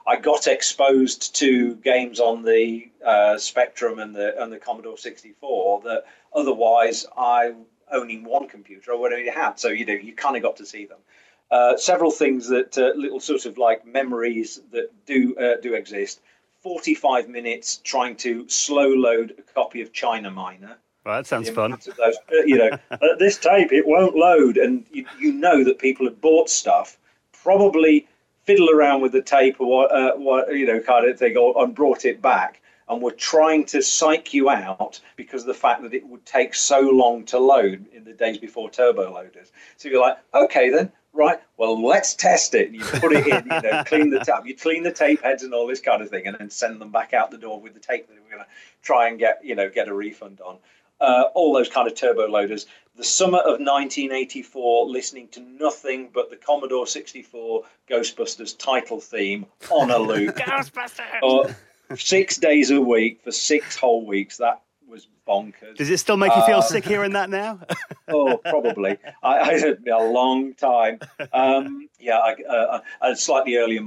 I got exposed to games on the Spectrum and the Commodore 64 that otherwise I, owning one computer, I would only have. So, you know, you kind of got to see them. Several things that little sort of like memories that do exist. 45 minutes trying to slow load a copy of China Minor. Well, that sounds fun. Those, you know, at this tape, it won't load. And you know that people have bought stuff, probably fiddle around with the tape or you know, kind of thing, and brought it back. And were trying to psych you out because of the fact that it would take so long to load in the days before turbo loaders. So you're like, okay, then. Right, well, let's test it. And you put it in, you know, clean the tape heads and all this kind of thing, and then send them back out the door with the tape that we're going to try and get a refund on. All those kind of turbo loaders. The summer of 1984, listening to nothing but the Commodore 64 Ghostbusters title theme on a loop. Ghostbusters! 6 days a week for 6 whole weeks. That was bonkers. Does it still make you feel sick hearing that now? Oh, probably. I had been a long time. A slightly earlier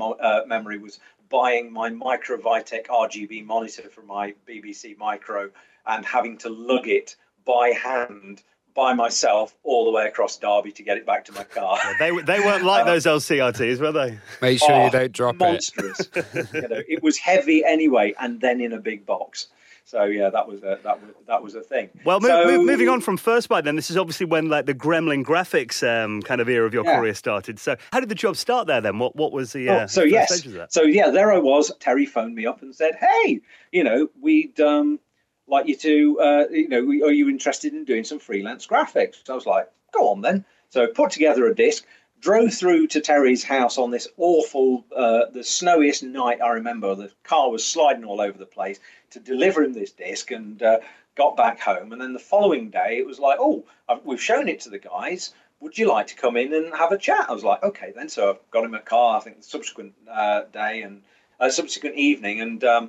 memory was buying my Micro Vitek RGB monitor for my BBC Micro and having to lug it by hand by myself all the way across Derby to get it back to my car. Yeah, they weren't like those LCRTs, were they? Make sure you don't drop monstrous. It. Monstrous. You know, it was heavy anyway, and then in a big box. So yeah, that was a thing. Well, moving on from First Byte, then this is obviously when like the Gremlin Graphics kind of era of your career started. So how did the job start there then? What was the stages of that? So yeah, there I was. Terry phoned me up and said, "Hey, you know, we'd like you to, are you interested in doing some freelance graphics?" So I was like, "Go on then." So I put together a disc. Drove through to Terry's house on this awful, the snowiest night I remember. The car was sliding all over the place to deliver him this disc and got back home. And then the following day, it was like, oh, we've shown it to the guys. Would you like to come in and have a chat? I was like, okay, then. So I've got him a car, I think, the subsequent day and subsequent evening. And I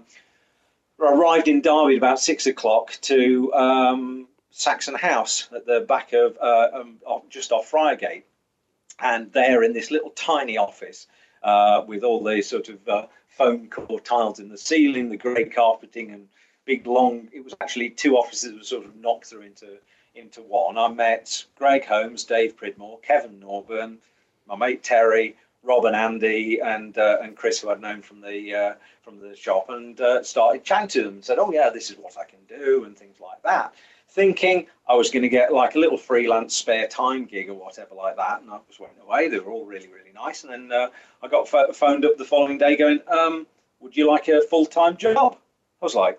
arrived in Derby at about 6:00 to Saxon House at the back of just off Friargate. And there in this little tiny office with all the sort of foam core tiles in the ceiling, the grey carpeting and big long, it was actually 2 offices that were sort of knocked through into one. I met Greg Holmes, Dave Pridmore, Kevin Norburn, my mate Terry, Rob and Andy and Chris, who I'd known from the shop, and started chatting to them and said, oh yeah, this is what I can do and things like that. Thinking I was going to get like a little freelance spare time gig or whatever like that, and I just went away. They were all really, really nice, and then I got phoned up the following day going, would you like a full-time job? I was like,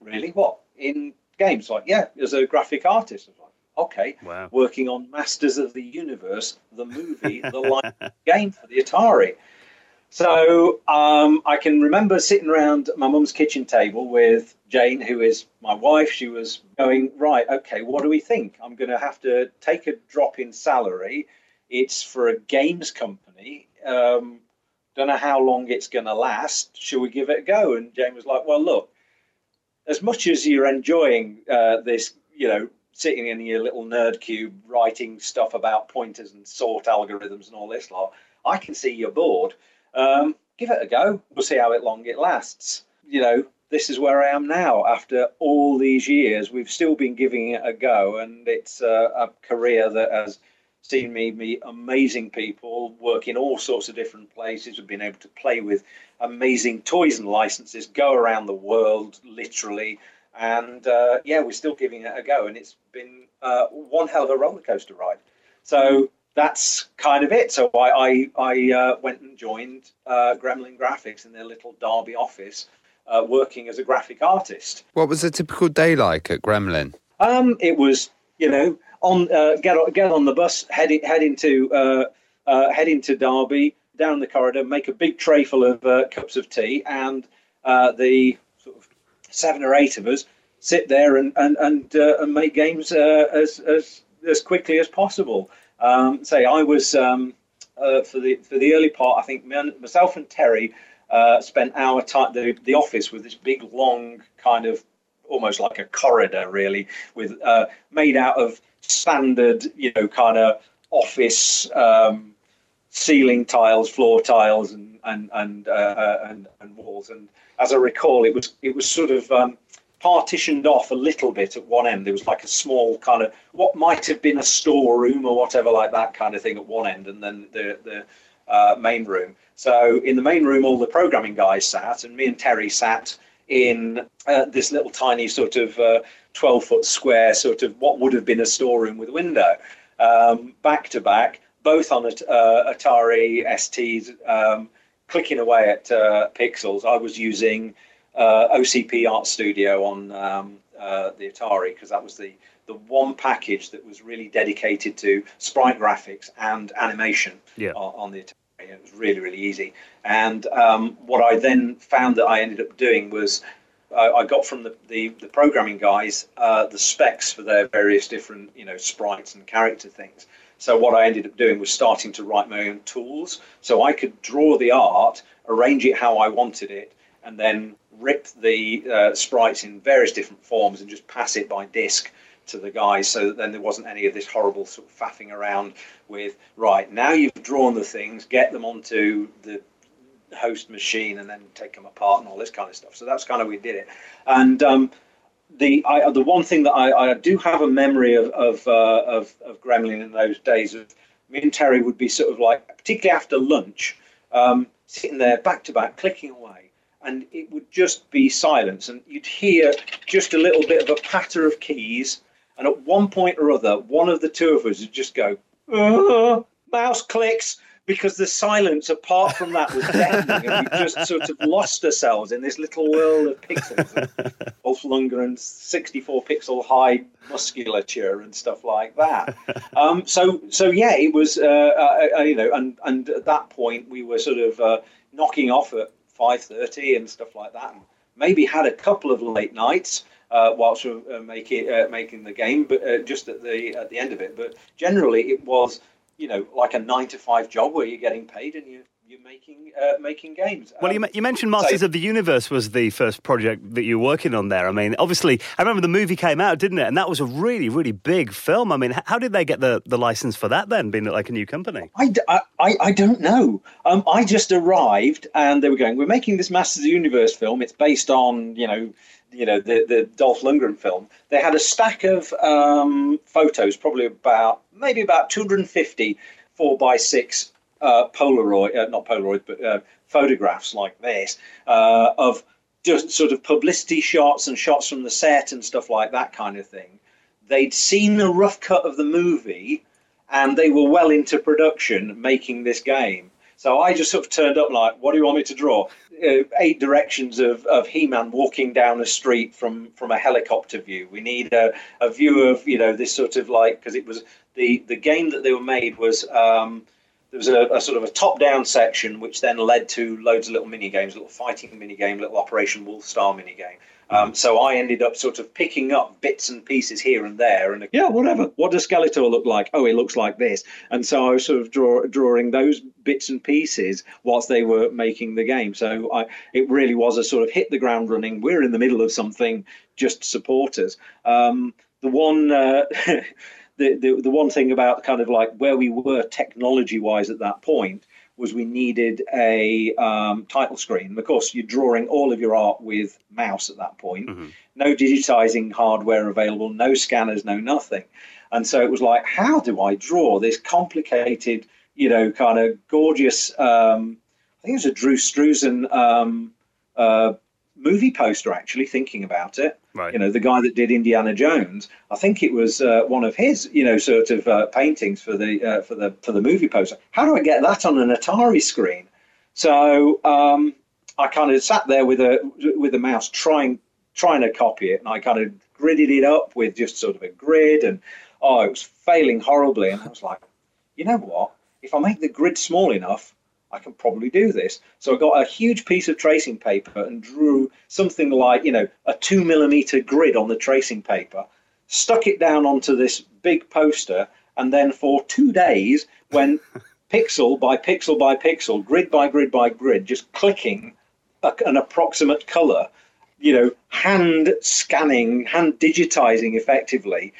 really? What? In games? Like, yeah, as a graphic artist. I was like, okay, wow. Working on Masters of the Universe, the movie, the live game for the Atari. So I can remember sitting around my mum's kitchen table with Jane, who is my wife. She was going, right, okay, what do we think? I'm going to have to take a drop in salary. It's for a games company. Don't know how long it's going to last. Should we give it a go? And Jane was like, well, look, as much as you're enjoying this, you know, sitting in your little nerd cube writing stuff about pointers and sort algorithms and all this lot, I can see you're bored. Give it a go. We'll see how long it lasts. You know, this is where I am now. After all these years, we've still been giving it a go, and it's a career that has seen me meet amazing people, work in all sorts of different places. We've been able to play with amazing toys and licenses, go around the world, literally. And yeah, we're still giving it a go. And it's been one hell of a roller coaster ride. So that's kind of it. So I went and joined Gremlin Graphics in their little Derby office, working as a graphic artist. What was a typical day like at Gremlin? It was, you know, get on the bus, head into Derby, down the corridor, make a big tray full of cups of tea, and the sort of 7 or 8 of us sit there and make games as quickly as possible. I was for the early part, I think myself and Terry spent our time the office with this big long kind of almost like a corridor, really, with made out of standard, you know, kind of office ceiling tiles, floor tiles, and walls. And as I recall, it was sort of partitioned off a little bit at one end. There was like a small kind of what might have been a storeroom or whatever like that kind of thing at one end, and then the main room. So in the main room, all the programming guys sat, and me and Terry sat in this little tiny sort of 12-foot square sort of what would have been a storeroom with a window, back to back, both on Atari STs, clicking away at pixels. I was using OCP Art Studio on the Atari, because that was the one package that was really dedicated to sprite graphics and animation on the Atari. It was really, really easy. And what I then found that I ended up doing was I got from the programming guys the specs for their various different, you know, sprites and character things. So what I ended up doing was starting to write my own tools. So I could draw the art, arrange it how I wanted it, and then rip the sprites in various different forms and just pass it by disk to the guys, so that then there wasn't any of this horrible sort of faffing around with, right, now you've drawn the things, get them onto the host machine and then take them apart and all this kind of stuff. So that's kind of how we did it. And the one thing that I do have a memory of Gremlin in those days, of me and Terry would be sort of like, particularly after lunch, sitting there back to back clicking away, and it would just be silence, and you'd hear just a little bit of a patter of keys. And at one point or other, one of the two of us would just go, mouse clicks, because the silence apart from that was deafening, and we just sort of lost ourselves in this little world of pixels, Wolf Lundgren's 64-pixel high musculature and stuff like that. So yeah, it was, you know, and at that point we were sort of knocking off at 5:30 and stuff like that, and maybe had a couple of late nights whilst we were making the game, but just at the end of it. But generally, it was, you know, like a 9-to-5 job where you're getting paid and you're making games. Well, you mentioned Masters of the Universe was the first project that you were working on there. I mean, obviously, I remember the movie came out, didn't it? And that was a really, really big film. I mean, how did they get the license for that then, being like a new company? I don't know. I just arrived and they were going, we're making this Masters of the Universe film. It's based on, you know the Dolph Lundgren film. They had a stack of photos, probably about 250 4x6 photographs like this, of just sort of publicity shots and shots from the set and stuff like that kind of thing. They'd seen a rough cut of the movie and they were well into production making this game. So I just sort of turned up like, what do you want me to draw? 8 directions of He-Man walking down a street from a helicopter view. We need a view of, you know, this sort of like, because it was the game that they were made was... there was a sort of a top-down section, which then led to loads of little mini-games, little fighting mini-game, little Operation Wolf Star mini-game. So I ended up sort of picking up bits and pieces here and there. And yeah, whatever. What does Skeletor look like? Oh, it looks like this. And so I was sort of drawing those bits and pieces whilst they were making the game. So it really was a sort of hit the ground running. We're in the middle of something, just support us. The one thing about kind of like where we were technology-wise at that point was we needed a title screen. Of course, you're drawing all of your art with mouse at that point. Mm-hmm. No digitizing hardware available, no scanners, no nothing. And so it was like, how do I draw this complicated, you know, kind of gorgeous, I think it was a Drew Struzan movie poster, actually, thinking about it. Right. You know, the guy that did Indiana Jones, I think it was one of his, you know, sort of paintings for the movie poster. How do I get that on an Atari screen? So I kind of sat there with a mouse trying to copy it, and I kind of gridded it up with just sort of a grid, and it was failing horribly. And I was like, you know what? If I make the grid small enough, I can probably do this. So I got a huge piece of tracing paper and drew something like, you know, a 2mm grid on the tracing paper, stuck it down onto this big poster, and then for 2 days went pixel by pixel by pixel, grid by grid by grid, just clicking an approximate color, you know, hand scanning, hand digitizing effectively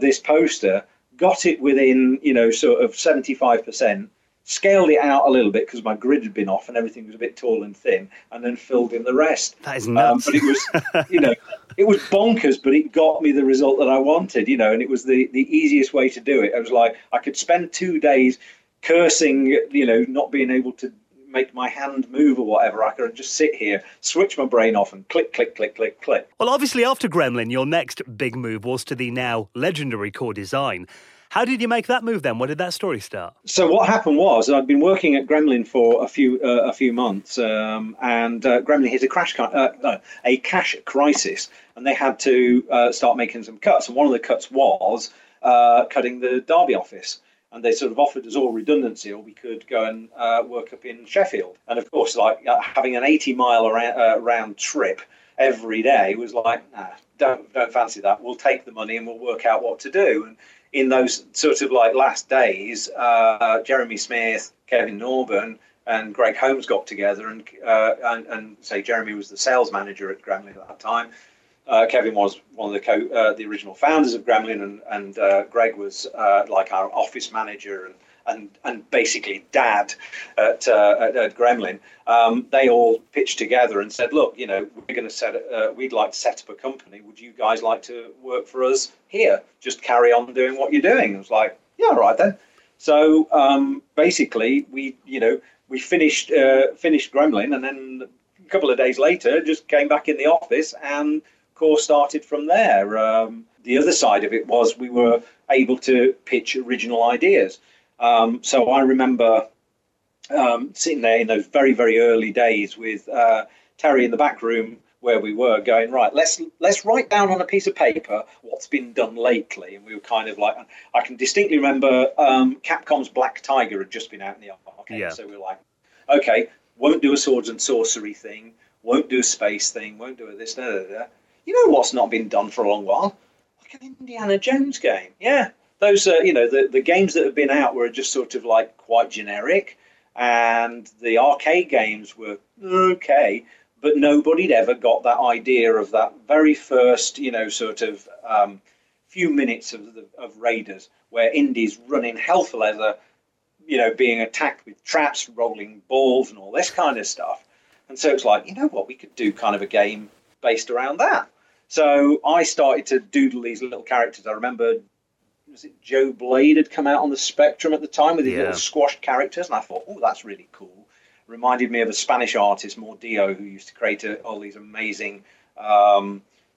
this poster, got it within, you know, sort of 75%, scaled it out a little bit because my grid had been off and everything was a bit tall and thin, and then filled in the rest. That is nuts. But it was, you know, it was bonkers, but it got me the result that I wanted, you know, and it was the easiest way to do it. I was like, I could spend 2 days cursing, you know, not being able to make my hand move or whatever. I could just sit here, switch my brain off, and click, click, click, click, click. Well, obviously after Gremlin, your next big move was to the now legendary Core Design. How did you make that move then? Where did that story start? So what happened was I'd been working at Gremlin for a few months, and Gremlin hit a cash crisis, and they had to start making some cuts. And one of the cuts was cutting the Derby office. And they sort of offered us all redundancy, or we could go and work up in Sheffield. And of course, like having an 80-mile round trip every day was like, nah, don't fancy that. We'll take the money and we'll work out what to do. And in those sort of like last days, Jeremy Smith, Kevin Norburn, and Greg Holmes got together, and say Jeremy was the sales manager at Gremlin at that time. Kevin was one of the original founders of Gremlin, and Greg was like our office manager and basically dad at Gremlin. They all pitched together and said, "Look, you know, we'd like to set up a company. Would you guys like to work for us here? Just carry on doing what you're doing." I was like, "Yeah, all right then." So basically, we finished Gremlin, and then a couple of days later, just came back in the office and Core started from there. The other side of it was we were able to pitch original ideas. So I remember sitting there in those very, very early days with Terry in the back room where we were going, right, let's write down on a piece of paper what's been done lately. And we were kind of like, I can distinctly remember Capcom's Black Tiger had just been out in the arcade. Yeah. So we were like, okay, won't do a swords and sorcery thing, won't do a space thing, won't do a this, da, da, da. You know what's not been done for a long while? Like an Indiana Jones game. Yeah. Those are, you know, the games that have been out were just sort of like quite generic, and the arcade games were okay, but nobody'd ever got that idea of that very first, you know, sort of few minutes of Raiders, where Indy's running hell for leather, you know, being attacked with traps, rolling balls and all this kind of stuff. And so it's like, you know what, we could do kind of a game based around that. So I started to doodle these little characters. I remember, was it Joe Blade had come out on the Spectrum at the time with his little squashed characters, and I thought, oh, that's really cool. Reminded me of a Spanish artist, Mordillo, who used to create all these amazing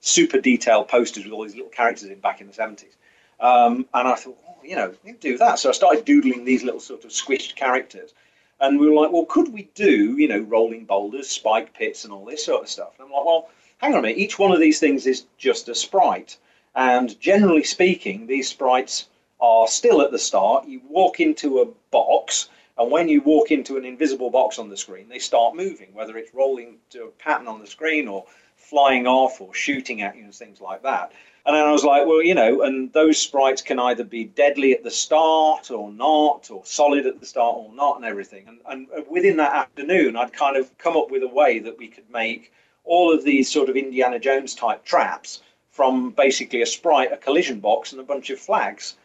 super detailed posters with all these little characters back in the 70s. And I thought, oh, you know, we can do that. So I started doodling these little sort of squished characters. And we were like, well, could we do, you know, rolling boulders, spike pits and all this sort of stuff? And I'm like, well, hang on a minute. Each one of these things is just a sprite. And generally speaking, these sprites are still at the start. You walk into a box, and when you walk into an invisible box on the screen, they start moving, whether it's rolling to a pattern on the screen or flying off or shooting at you and things like that. And then I was like, well, you know, and those sprites can either be deadly at the start or not, or solid at the start or not, and everything. And within that afternoon, I'd kind of come up with a way that we could make all of these sort of Indiana Jones type traps from basically a sprite, a collision box, and a bunch of flags.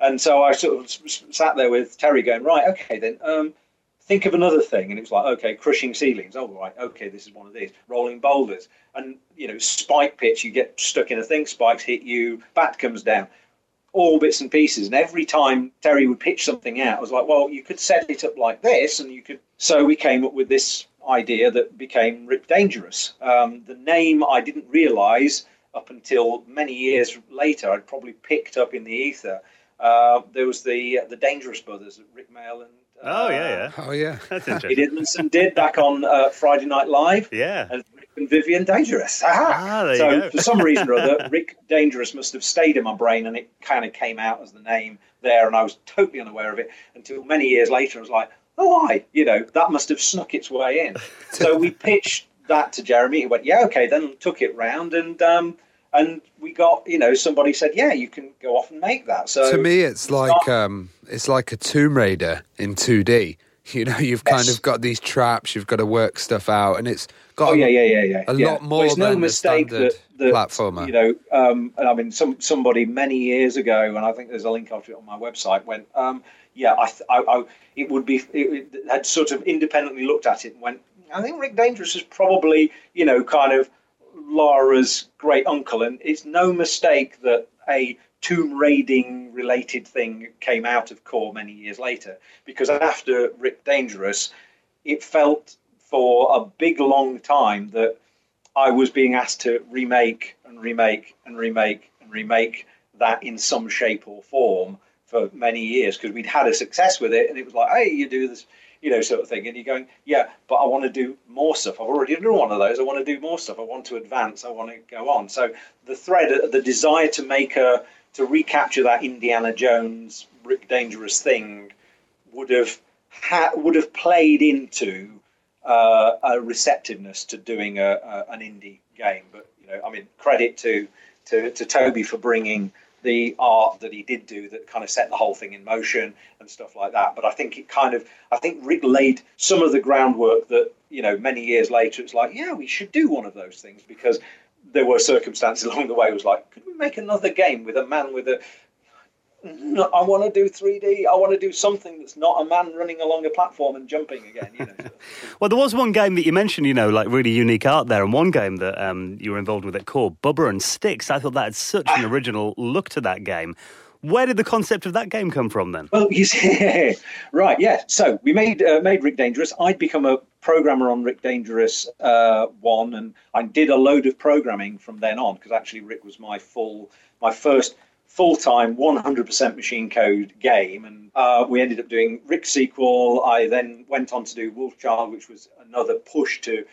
And so I sort of sat there with Terry going, right, okay, then think of another thing. And it was like, okay, crushing ceilings. Oh, right, okay, this is one of these. Rolling boulders. And, you know, spike pits, you get stuck in a thing, spikes hit you, bat comes down. all bits and pieces. And every time Terry would pitch something out, I was like, well, you could set it up like this, and you could. So we came up with this idea that became Rick Dangerous. The name I didn't realise up until many years later. I'd probably picked up in the ether. There was the Dangerous Brothers, Rick Mail and that's interesting. Edmondson did back on Friday Night Live. Yeah. And Rick and Vivian Dangerous. So for some reason or other, Rick Dangerous must have stayed in my brain, and it kind of came out as the name there, and I was totally unaware of it until many years later. I was like, that must have snuck its way in. So we pitched that to Jeremy. He went, yeah, okay, then took it round, and we got, somebody said, yeah, you can go off and make that. So to me, it's like a Tomb Raider in 2D. You've kind of got these traps, you've got to work stuff out, and it's got lot more than the standard platformer. Somebody many years ago, and I think there's a link of it on my website, went, it had sort of independently looked at it and went, I think Rick Dangerous is probably, kind of Lara's great uncle, and it's no mistake that a tomb raiding related thing came out of Core many years later, because after Rick Dangerous, it felt for a big long time that I was being asked to remake that in some shape or form for many years, because we'd had a success with it, and it was like, hey, you do this, sort of thing, and you're going, yeah, but I want to do more stuff. I've already done one of those. I want to do more stuff. I want to advance. I want to go on. So the thread, the desire to make to recapture that Indiana Jones, Rick Dangerous thing would have played into a receptiveness to doing an indie game. But credit to Toby for bringing the art that he did do that kind of set the whole thing in motion and stuff like that. But I think Rick laid some of the groundwork that many years later it's like, yeah, we should do one of those things, because there were circumstances along the way. It was like, could we make another game with a man with a? No, I want to do 3D. I want to do something that's not a man running along a platform and jumping again. Well, there was one game that you mentioned, really unique art there, and one game that you were involved with at Core, Bubba 'n' Stix. I thought that had such an original look to that game. Where did the concept of that game come from then? Well, you see, right, yeah. So we made Rick Dangerous. I'd become a programmer on Rick Dangerous 1, and I did a load of programming from then on, because actually Rick was my first full-time 100% machine code game, and we ended up doing Rick's sequel. I then went on to do Wolfchild, which was another push to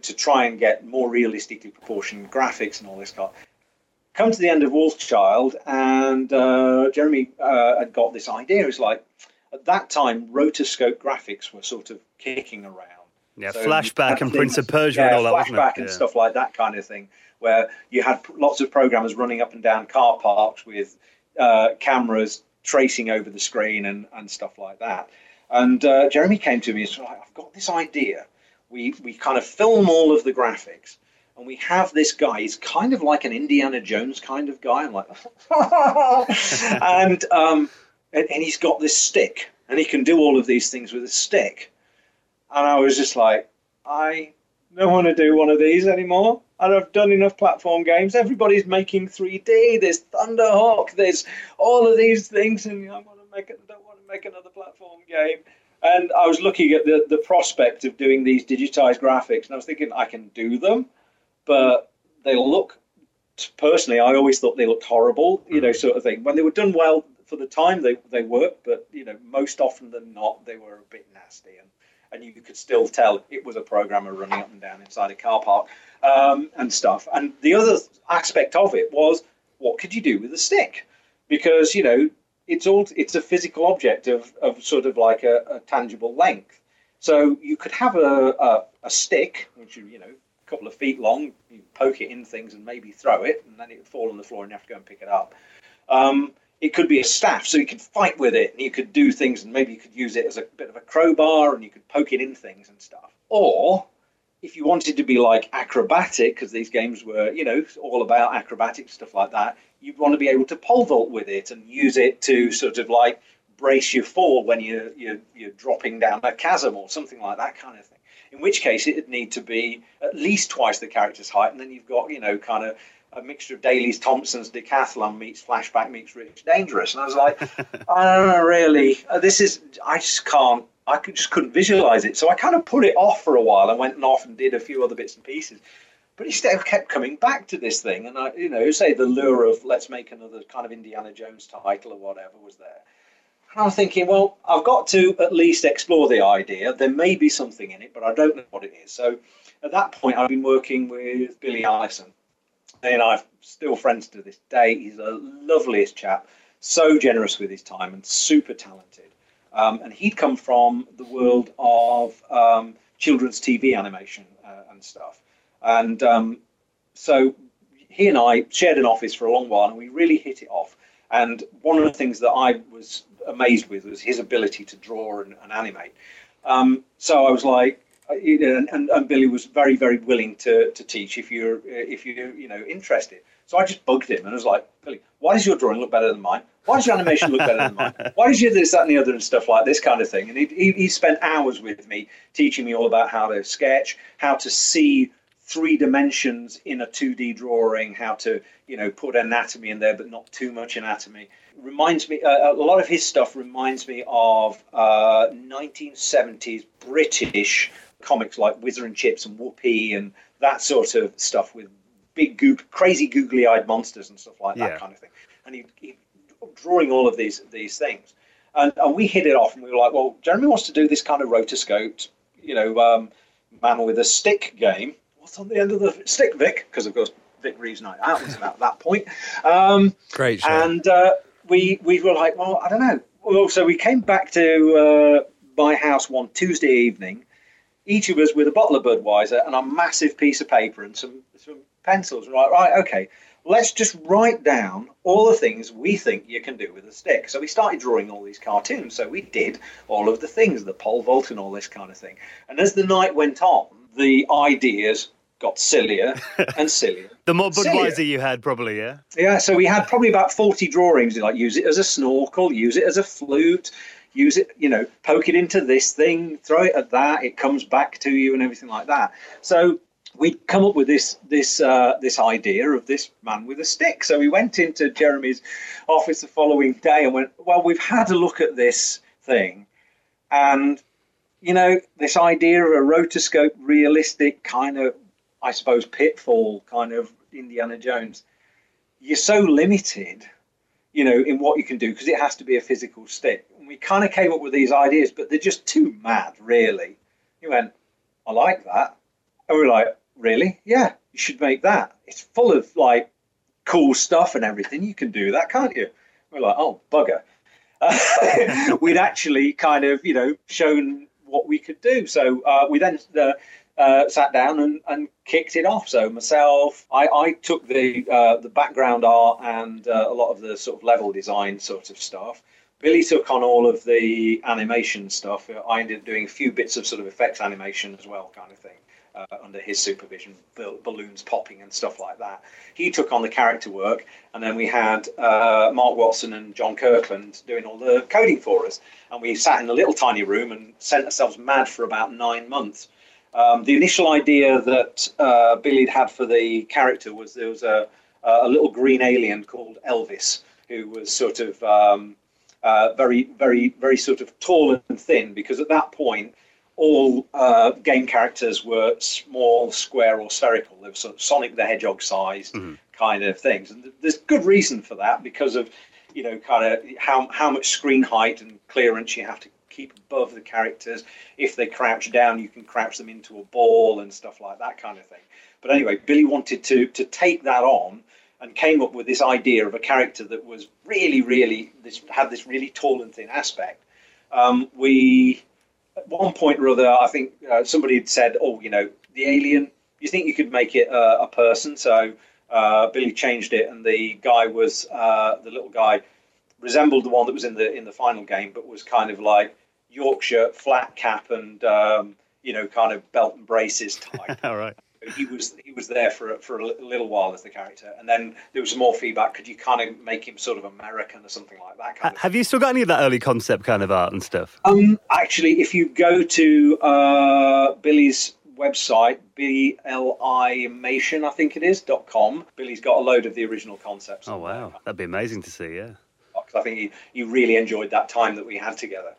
try and get more realistically proportioned graphics and all this stuff. Come to the end of Wolfchild, and Jeremy had got this idea. It's like, at that time, rotoscope graphics were sort of kicking around. Yeah, so Flashback and Prince of Persia and all that, wasn't it? Flashback and stuff like that kind of thing, where you had lots of programmers running up and down car parks with cameras tracing over the screen and stuff like that. And Jeremy came to me and said, I've got this idea. We kind of film all of the graphics, and we have this guy. He's kind of like an Indiana Jones kind of guy. I'm like, and he's got this stick, and he can do all of these things with a stick. And I was just like, I don't want to do one of these anymore. And I've done enough platform games. Everybody's making 3D. There's Thunderhawk. There's all of these things. And I don't want to make another platform game. And I was looking at the prospect of doing these digitized graphics. And I was thinking, I can do them. But they look, personally, I always thought they looked horrible, sort of thing. When they were done well for the time, they worked. But, most often than not, they were a bit nasty. And you could still tell it was a programmer running up and down inside a car park and stuff. And the other aspect of it was, what could you do with a stick? Because, it's a physical object of sort of like a tangible length. So you could have a stick, which, a couple of feet long, you poke it in things and maybe throw it, and then it would fall on the floor and you have to go and pick it up. It could be a staff, so you could fight with it, and you could do things, and maybe you could use it as a bit of a crowbar, and you could poke it in things and stuff. Or, if you wanted to be like acrobatic, because these games were, all about acrobatic stuff like that, you'd want to be able to pole vault with it and use it to sort of like brace your fall when you're dropping down a chasm or something like that kind of thing. In which case, it'd need to be at least twice the character's height, and then you've got, a mixture of Daly's Thompson's Decathlon meets Flashback meets Rich Dangerous. And I was like, I don't know, really. This is, I just can't, I just couldn't visualize it. So I kind of put it off for a while and went off and did a few other bits and pieces. But instead I kept coming back to this thing. And, I, you know, say the lure of let's make another kind of Indiana Jones title or whatever was there. And I'm thinking, well, I've got to at least explore the idea. There may be something in it, but I don't know what it is. So at that point, I've been working with Billy Allison. And I'm still friends to this day. He's the loveliest chap, so generous with his time and super talented. And he'd come from the world of children's TV animation and stuff. And so he and I shared an office for a long while, and we really hit it off. And one of the things that I was amazed with was his ability to draw and animate. So I was like, you know, and Billy was very, very willing to teach if you're you know, interested. So I just bugged him and I was like, Billy, why does your drawing look better than mine? Why does your animation look better than mine? Why does you this, that, and the other and stuff like this kind of thing? And he spent hours with me teaching me all about how to sketch, how to see 3 dimensions in a 2D drawing, how to, you know, put anatomy in there, but not too much anatomy. Reminds me, a lot of his stuff reminds me of 1970s British comics like Whizzer and Chips and Whoopee and that sort of stuff with big, crazy googly-eyed monsters and stuff like that kind of thing. And he drawing all of these things. And we hit it off and we were like, well, Jeremy wants to do this kind of rotoscoped, you know, man with a stick game. What's on the end of the stick, Vic? Because, of course, Vic Reeves and I was at that point. Great show. And we were like, well, I don't know. Well, so we came back to my house one Tuesday evening, each of us with a bottle of Budweiser and a massive piece of paper and some pencils. We're like, right, okay, let's just write down all the things we think you can do with a stick. So we started drawing all these cartoons. So we did all of the things, the pole vault and all this kind of thing. And as the night went on, the ideas got sillier and sillier. The more Budweiser you had, probably, yeah? Yeah, so we had probably about 40 drawings, like use it as a snorkel, use it as a flute, use it, you know, poke it into this thing, throw it at that, it comes back to you and everything like that. So we'd come up with this idea of this man with a stick. So we went into Jeremy's office the following day and went, well, we've had a look at this thing and... You know, this idea of a rotoscope, realistic kind of, I suppose, pitfall kind of Indiana Jones. You're so limited, you know, in what you can do because it has to be a physical stick. And we kind of came up with these ideas, but they're just too mad, really. He went, I like that. And we were like, really? Yeah, you should make that. It's full of, like, cool stuff and everything. You can do that, can't you? We're like, oh, bugger. We'd actually kind of, you know, shown... what we could do. So we then sat down and kicked it off. So myself, I took the background art and a lot of the sort of level design sort of stuff. Billy took on all of the animation stuff. I ended up doing a few bits of sort of effects animation as well, kind of thing, under his supervision, balloons popping and stuff like that. He took on the character work, and then we had Mark Watson and John Kirkland doing all the coding for us. And we sat in a little tiny room and sent ourselves mad for about 9 months. The initial idea that Billy'd had for the character was there was a little green alien called Elvis, who was sort of very, very, very sort of tall and thin, because at that point, all game characters were small, square, or spherical. They were sort of Sonic the Hedgehog-sized kind of things, and there's good reason for that because of, you know, kind of how much screen height and clearance you have to keep above the characters. If they crouch down, you can crouch them into a ball and stuff like that kind of thing. But anyway, Billy wanted to take that on and came up with this idea of a character that was really, really had this really tall and thin aspect. At one point or other, I think somebody had said, oh, you know, the alien, you think you could make it a person? So Billy changed it, and the guy was, the little guy resembled the one that was in the final game, but was kind of like Yorkshire, flat cap, and, you know, kind of belt and braces type. All right. He was there for a little while as the character, and then there was some more feedback. Could you kind of make him sort of American or something like that? Have you still got any of that early concept kind of art and stuff? Actually, if you go to Billy's website, BLImation, I think it is, .com. Billy's got a load of the original concepts. Oh, wow. That'd be amazing to see, yeah. I think he really enjoyed that time that we had together.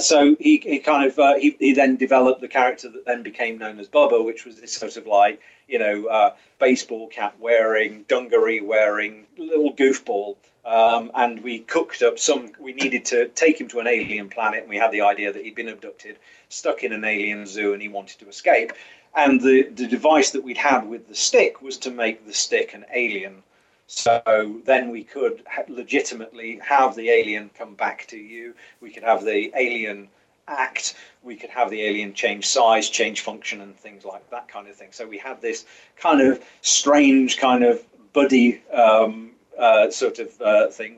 So he then developed the character that then became known as Bubba, which was this sort of like, you know, baseball cap wearing, dungaree wearing, little goofball. And we cooked up some, we needed to take him to an alien planet, and we had the idea that he'd been abducted, stuck in an alien zoo, and he wanted to escape. And the device that we'd had with the stick was to make the stick an alien. So then we could legitimately have the alien come back to you. We could have the alien act. We could have the alien change size, change function, and things like that kind of thing. So we had this kind of strange kind of buddy thing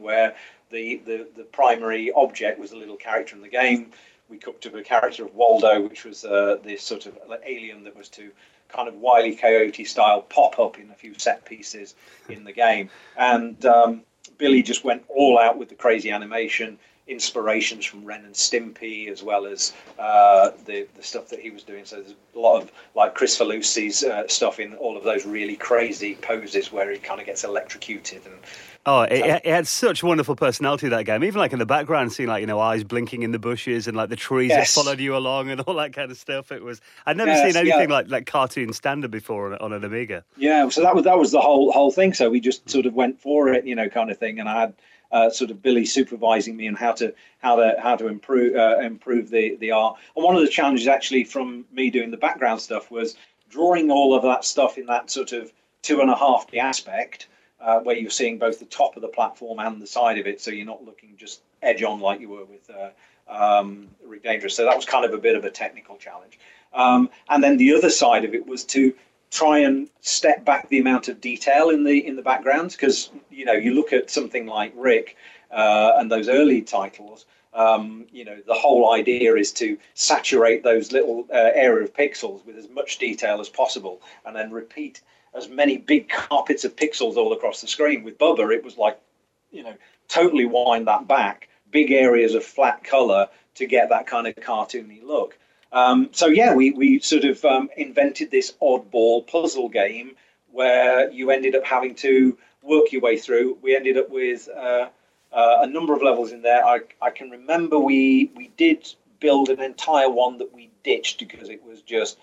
where the primary object was a little character in the game. We cooked up a character of Waldo, which was this sort of alien that was to kind of Wile E. Coyote style pop up in a few set pieces in the game. And Billy just went all out with the crazy animation, inspirations from Ren and Stimpy, as well as the stuff that he was doing. So there's a lot of like Chris Falusi's stuff in all of those really crazy poses where he kind of gets electrocuted and. Oh, it had such wonderful personality, that game. Even, like, in the background, seeing, like, you know, eyes blinking in the bushes and, like, the trees that followed you along and all that kind of stuff. It was... I'd never seen anything like cartoon standard before on an Amiga. Yeah, so that was the whole thing. So we just sort of went for it, you know, kind of thing. And I had sort of Billy supervising me on how to improve the art. And one of the challenges, actually, from me doing the background stuff was drawing all of that stuff in that sort of 2.5D aspect, where you're seeing both the top of the platform and the side of it, so you're not looking just edge on like you were with Rick Dangerous. So that was kind of a bit of a technical challenge. And then the other side of it was to try and step back the amount of detail in the backgrounds, because you know, you look at something like Rick and those early titles. You know, the whole idea is to saturate those little area of pixels with as much detail as possible, and then repeat as many big carpets of pixels all across the screen. With Bubba, it was like, you know, totally wind that back, big areas of flat colour to get that kind of cartoony look. We sort of invented this oddball puzzle game where you ended up having to work your way through. We ended up with a number of levels in there. I can remember we did build an entire one that we ditched because it was just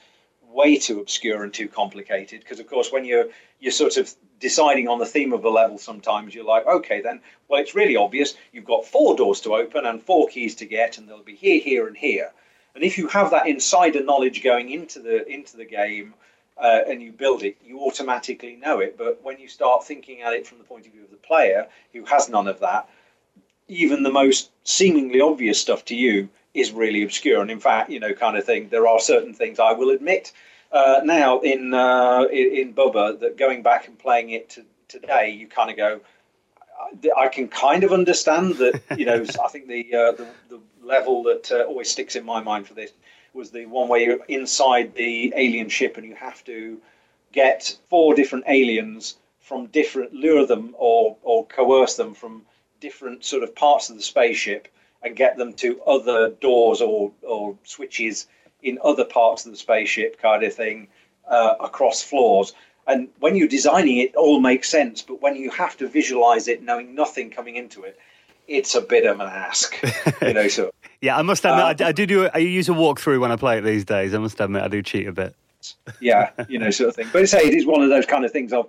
way too obscure and too complicated, because of course when you're sort of deciding on the theme of a level, sometimes you're like, okay, then, well, it's really obvious, you've got 4 doors to open and 4 keys to get, and they'll be here, here, and here. And if you have that insider knowledge going into the game and you build it, you automatically know it. But when you start thinking at it from the point of view of the player who has none of that, even the most seemingly obvious stuff to you is really obscure. And in fact, you know, kind of thing, there are certain things I will admit now in Bubba that going back and playing it today, you kind of go, I can kind of understand that, you know. I think the level that always sticks in my mind for this was the one where you're inside the alien ship and you have to get 4 different aliens from different, lure them or coerce them from different sort of parts of the spaceship, and get them to other doors or switches in other parts of the spaceship kind of thing, across floors. And when you're designing it, it all makes sense. But when you have to visualize it, knowing nothing coming into it, it's a bit of an ask, you know. So yeah, I must admit, I use a walkthrough when I play it these days. I must admit, I do cheat a bit. Yeah, you know, sort of thing. But it is one of those kind of things. And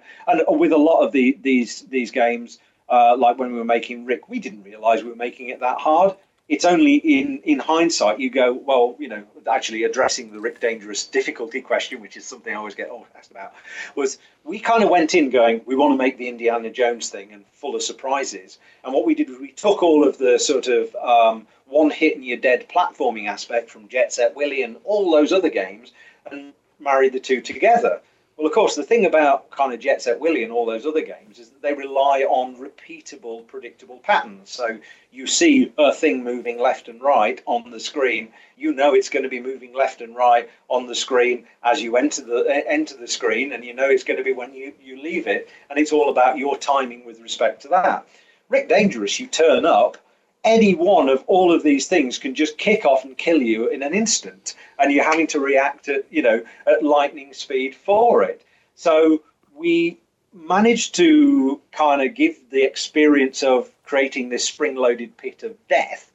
with a lot of these games, like when we were making Rick, we didn't realise we were making it that hard. It's only in hindsight you go, well, you know, actually addressing the Rick Dangerous difficulty question, which is something I always get asked about, was we kind of went in going, we want to make the Indiana Jones thing and full of surprises. And what we did was we took all of the sort of one hit and you're dead platforming aspect from Jet Set Willy and all those other games and married the two together. Well, of course, the thing about kind of Jet Set Willy and all those other games is that they rely on repeatable, predictable patterns. So you see a thing moving left and right on the screen. You know it's going to be moving left and right on the screen as you enter the screen, and you know it's going to be when you leave it. And it's all about your timing with respect to that. Rick Dangerous, you turn up, any one of all of these things can just kick off and kill you in an instant, and you're having to react at, you know, at lightning speed for it. So we managed to kind of give the experience of creating this spring-loaded pit of death.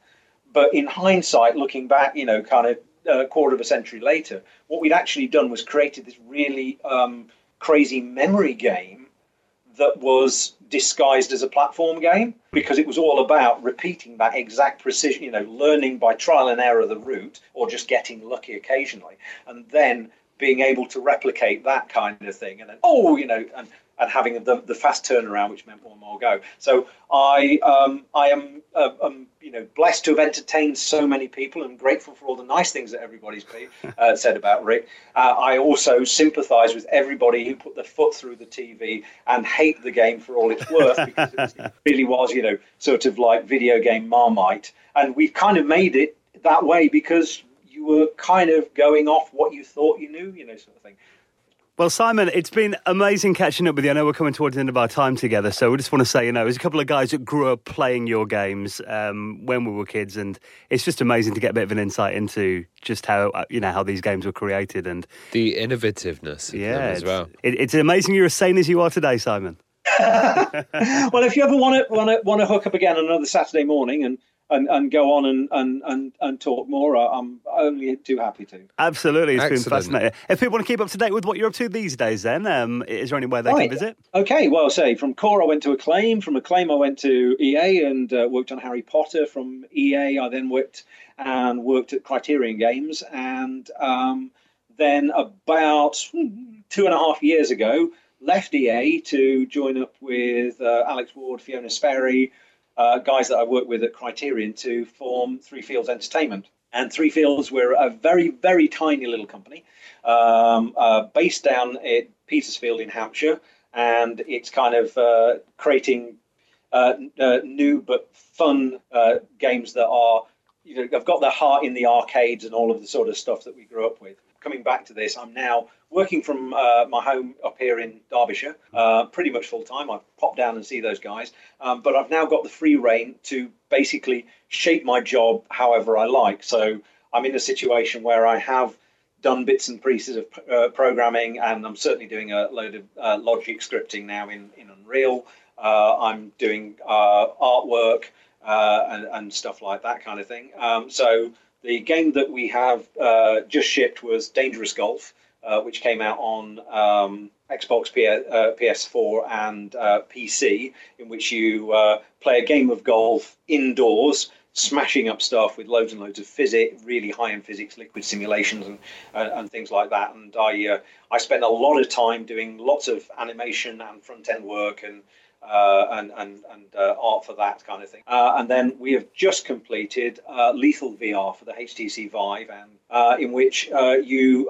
But in hindsight, looking back, you know, kind of a quarter of a century later, what we'd actually done was created this really crazy memory game that was disguised as a platform game, because it was all about repeating that exact precision, you know, learning by trial and error the route, or just getting lucky occasionally, and then being able to replicate that kind of thing, and then, oh, you know, and having the fast turnaround, which meant one more go. So I am you know, blessed to have entertained so many people, and grateful for all the nice things that everybody's said about Rick. I also sympathise with everybody who put their foot through the TV and hate the game for all it's worth, because it really was, you know, sort of like video game Marmite. And we've kind of made it that way because you were kind of going off what you thought you knew, you know, sort of thing. Well, Simon, it's been amazing catching up with you. I know we're coming towards the end of our time together, so we just want to say, you know, there's a couple of guys that grew up playing your games when we were kids, and it's just amazing to get a bit of an insight into just how, you know, how these games were created and the innovativeness of them as well. It's amazing you're as sane as you are today, Simon. Well, if you ever want to hook up again on another Saturday morning and go on and talk more, I'm only too happy to. Absolutely, it's Excellent. Been fascinating. If people want to keep up to date with what you're up to these days, then is there any way they can visit? Okay, well, say from Core I went to Acclaim, from Acclaim I went to EA and worked on Harry Potter. From EA I then worked at Criterion Games, and then about 2.5 years ago left EA to join up with Alex Ward, Fiona Sperry, guys that I work with at Criterion, to form Three Fields Entertainment. And Three Fields, we're a very, very tiny little company based down at Petersfield in Hampshire. And it's kind of creating new but fun games that are, you know, have got their heart in the arcades and all of the sort of stuff that we grew up with. Coming back to this, I'm now working from my home up here in Derbyshire, pretty much full time. I pop down and see those guys, but I've now got the free rein to basically shape my job however I like. So I'm in a situation where I have done bits and pieces of programming, and I'm certainly doing a load of logic scripting now in Unreal. I'm doing artwork and stuff like that kind of thing. So the game that we have just shipped was Dangerous Golf, which came out on Xbox, PS4 and PC, in which you play a game of golf indoors, smashing up stuff with loads and loads of physics, really high-end physics, liquid simulations and things like that. And I spent a lot of time doing lots of animation and front-end work and art for that kind of thing. And then we have just completed Lethal VR for the HTC Vive, and in which you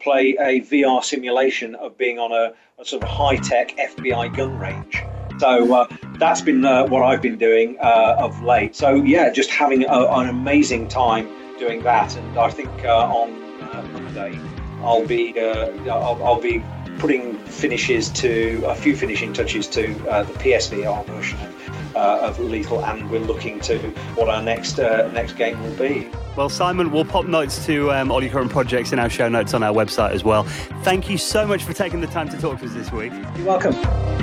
play a VR simulation of being on a sort of high-tech FBI gun range. So that's been what I've been doing of late. So yeah, just having an amazing time doing that. And I think on Monday I'll be putting finishing touches to the PSVR version of Lethal, and we're looking to what our next game will be. Well, Simon, we'll pop notes to all your current projects in our show notes on our website as well. Thank you so much for taking the time to talk to us this week. You're welcome.